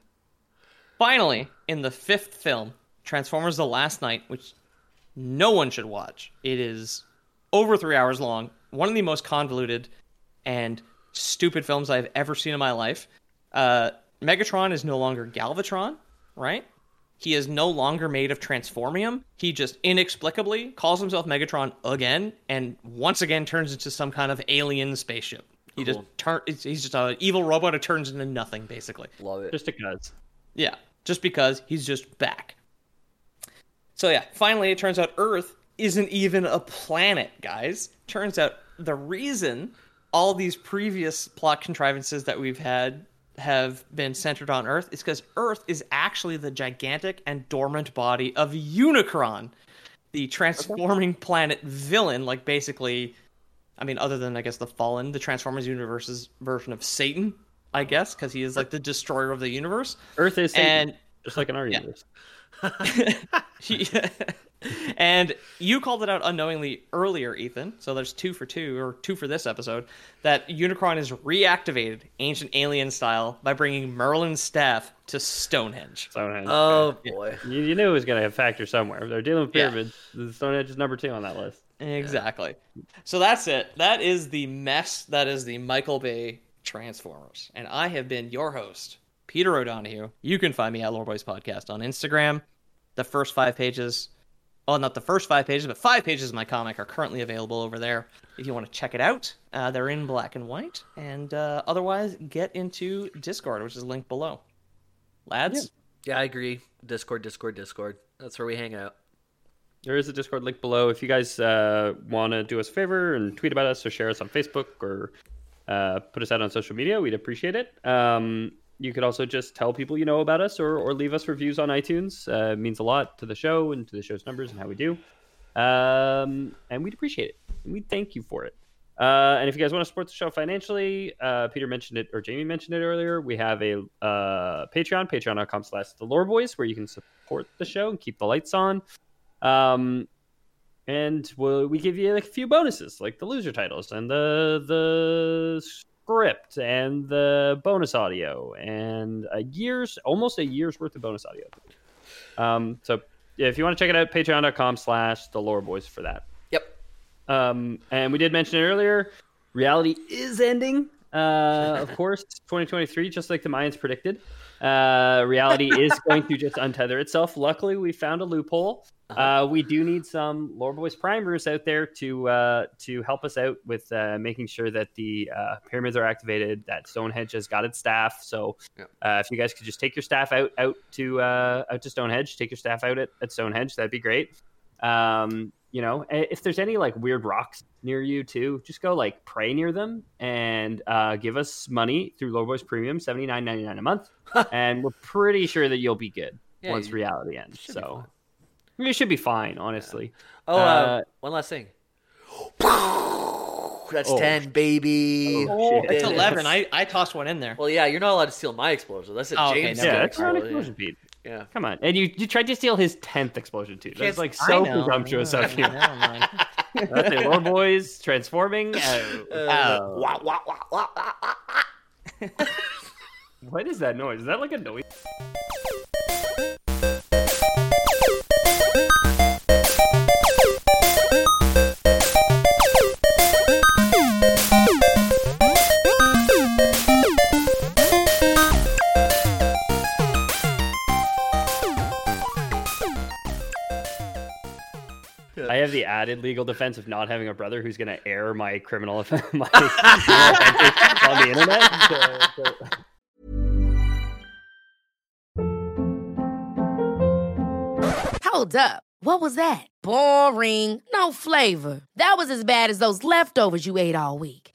Finally, in the fifth film, Transformers: The Last Knight, which no one should watch. It is over 3 hours long, one of the most convoluted and stupid films I've ever seen in my life. Megatron is no longer Galvatron, right? He is no longer made of Transformium. He just inexplicably calls himself Megatron again, and once again turns into some kind of alien spaceship. He cool. just he's just an evil robot who turns into nothing, basically. Love it. Just because. Yeah, just because he's just back. So yeah, finally it turns out Earth isn't even a planet, guys. Turns out the reason all these previous plot contrivances that we've had have been centered on Earth is because Earth is actually the gigantic and dormant body of Unicron, the transforming planet villain, like basically, I mean, other than, I guess, the Fallen, the Transformers universe's version of Satan, I guess, because he is like the destroyer of the universe. Earth is Satan, and, just like in our universe. And you called it out unknowingly earlier, Ethan, so there's 2 for 2, or 2 for this episode, that Unicron is reactivated, ancient alien style, by bringing Merlin's staff to Stonehenge. Oh, yeah. Boy. You knew it was going to have factor somewhere. They're dealing with pyramids. Yeah. Stonehenge is number 2 on that list. Exactly. Yeah. So that's it. That is the mess. That is the Michael Bay Transformers. And I have been your host, Peter O'Donoghue. You can find me at Lore Boys Podcast on Instagram. The first 5 pages... Well, not the first 5 pages, but 5 pages of my comic are currently available over there. If you want to check it out, they're in black and white. And otherwise, get into Discord, which is linked below. Lads? Yeah, I agree. Discord. That's where we hang out. There is a Discord link below. If you guys want to do us a favor and tweet about us or share us on Facebook or put us out on social media, we'd appreciate it. You could also just tell people you know about us or leave us reviews on iTunes. It means a lot to the show and to the show's numbers and how we do. And we'd appreciate it. And we thank you for it. And if you guys want to support the show financially, Peter mentioned it, or Jamie mentioned it earlier. We have a Patreon, patreon.com/theloreboys, where you can support the show and keep the lights on. And we give you like a few bonuses, like the loser titles and the script and the bonus audio and almost a year's worth of bonus audio. So if you want to check it out, patreon.com/theloreboys for that. Yep. And we did mention it earlier. Reality is ending. Of course, 2023, just like the Mayans predicted. Reality is going to just untether itself. Luckily, we found a loophole. We do need some Lore Boys primers out there to help us out with making sure that the pyramids are activated, that Stonehenge has got its staff. So if you guys could just take your staff out to Stonehenge, take your staff out at Stonehenge, that'd be great. You know, if there's any like weird rocks near you too, just go like pray near them and give us money through Lore Boys Premium, $79.99 a month, and we're pretty sure that you'll be good once reality ends. So. It should be fine, honestly. Yeah. Oh, one last thing. That's 10, baby. Oh, that's 11. I tossed one in there. Well, yeah, you're not allowed to steal my explosion. That's a James. Okay, no, that's your explosion, Pete. Yeah, come on. And you tried to steal his 10th explosion too. That's like so presumptuous of you. That's it, Lore Boys transforming. What is that noise? Is that like a noise? I have the added legal defense of not having a brother who's going to air my criminal offense on the internet. Hold up. What was that? Boring. No flavor. That was as bad as those leftovers you ate all week.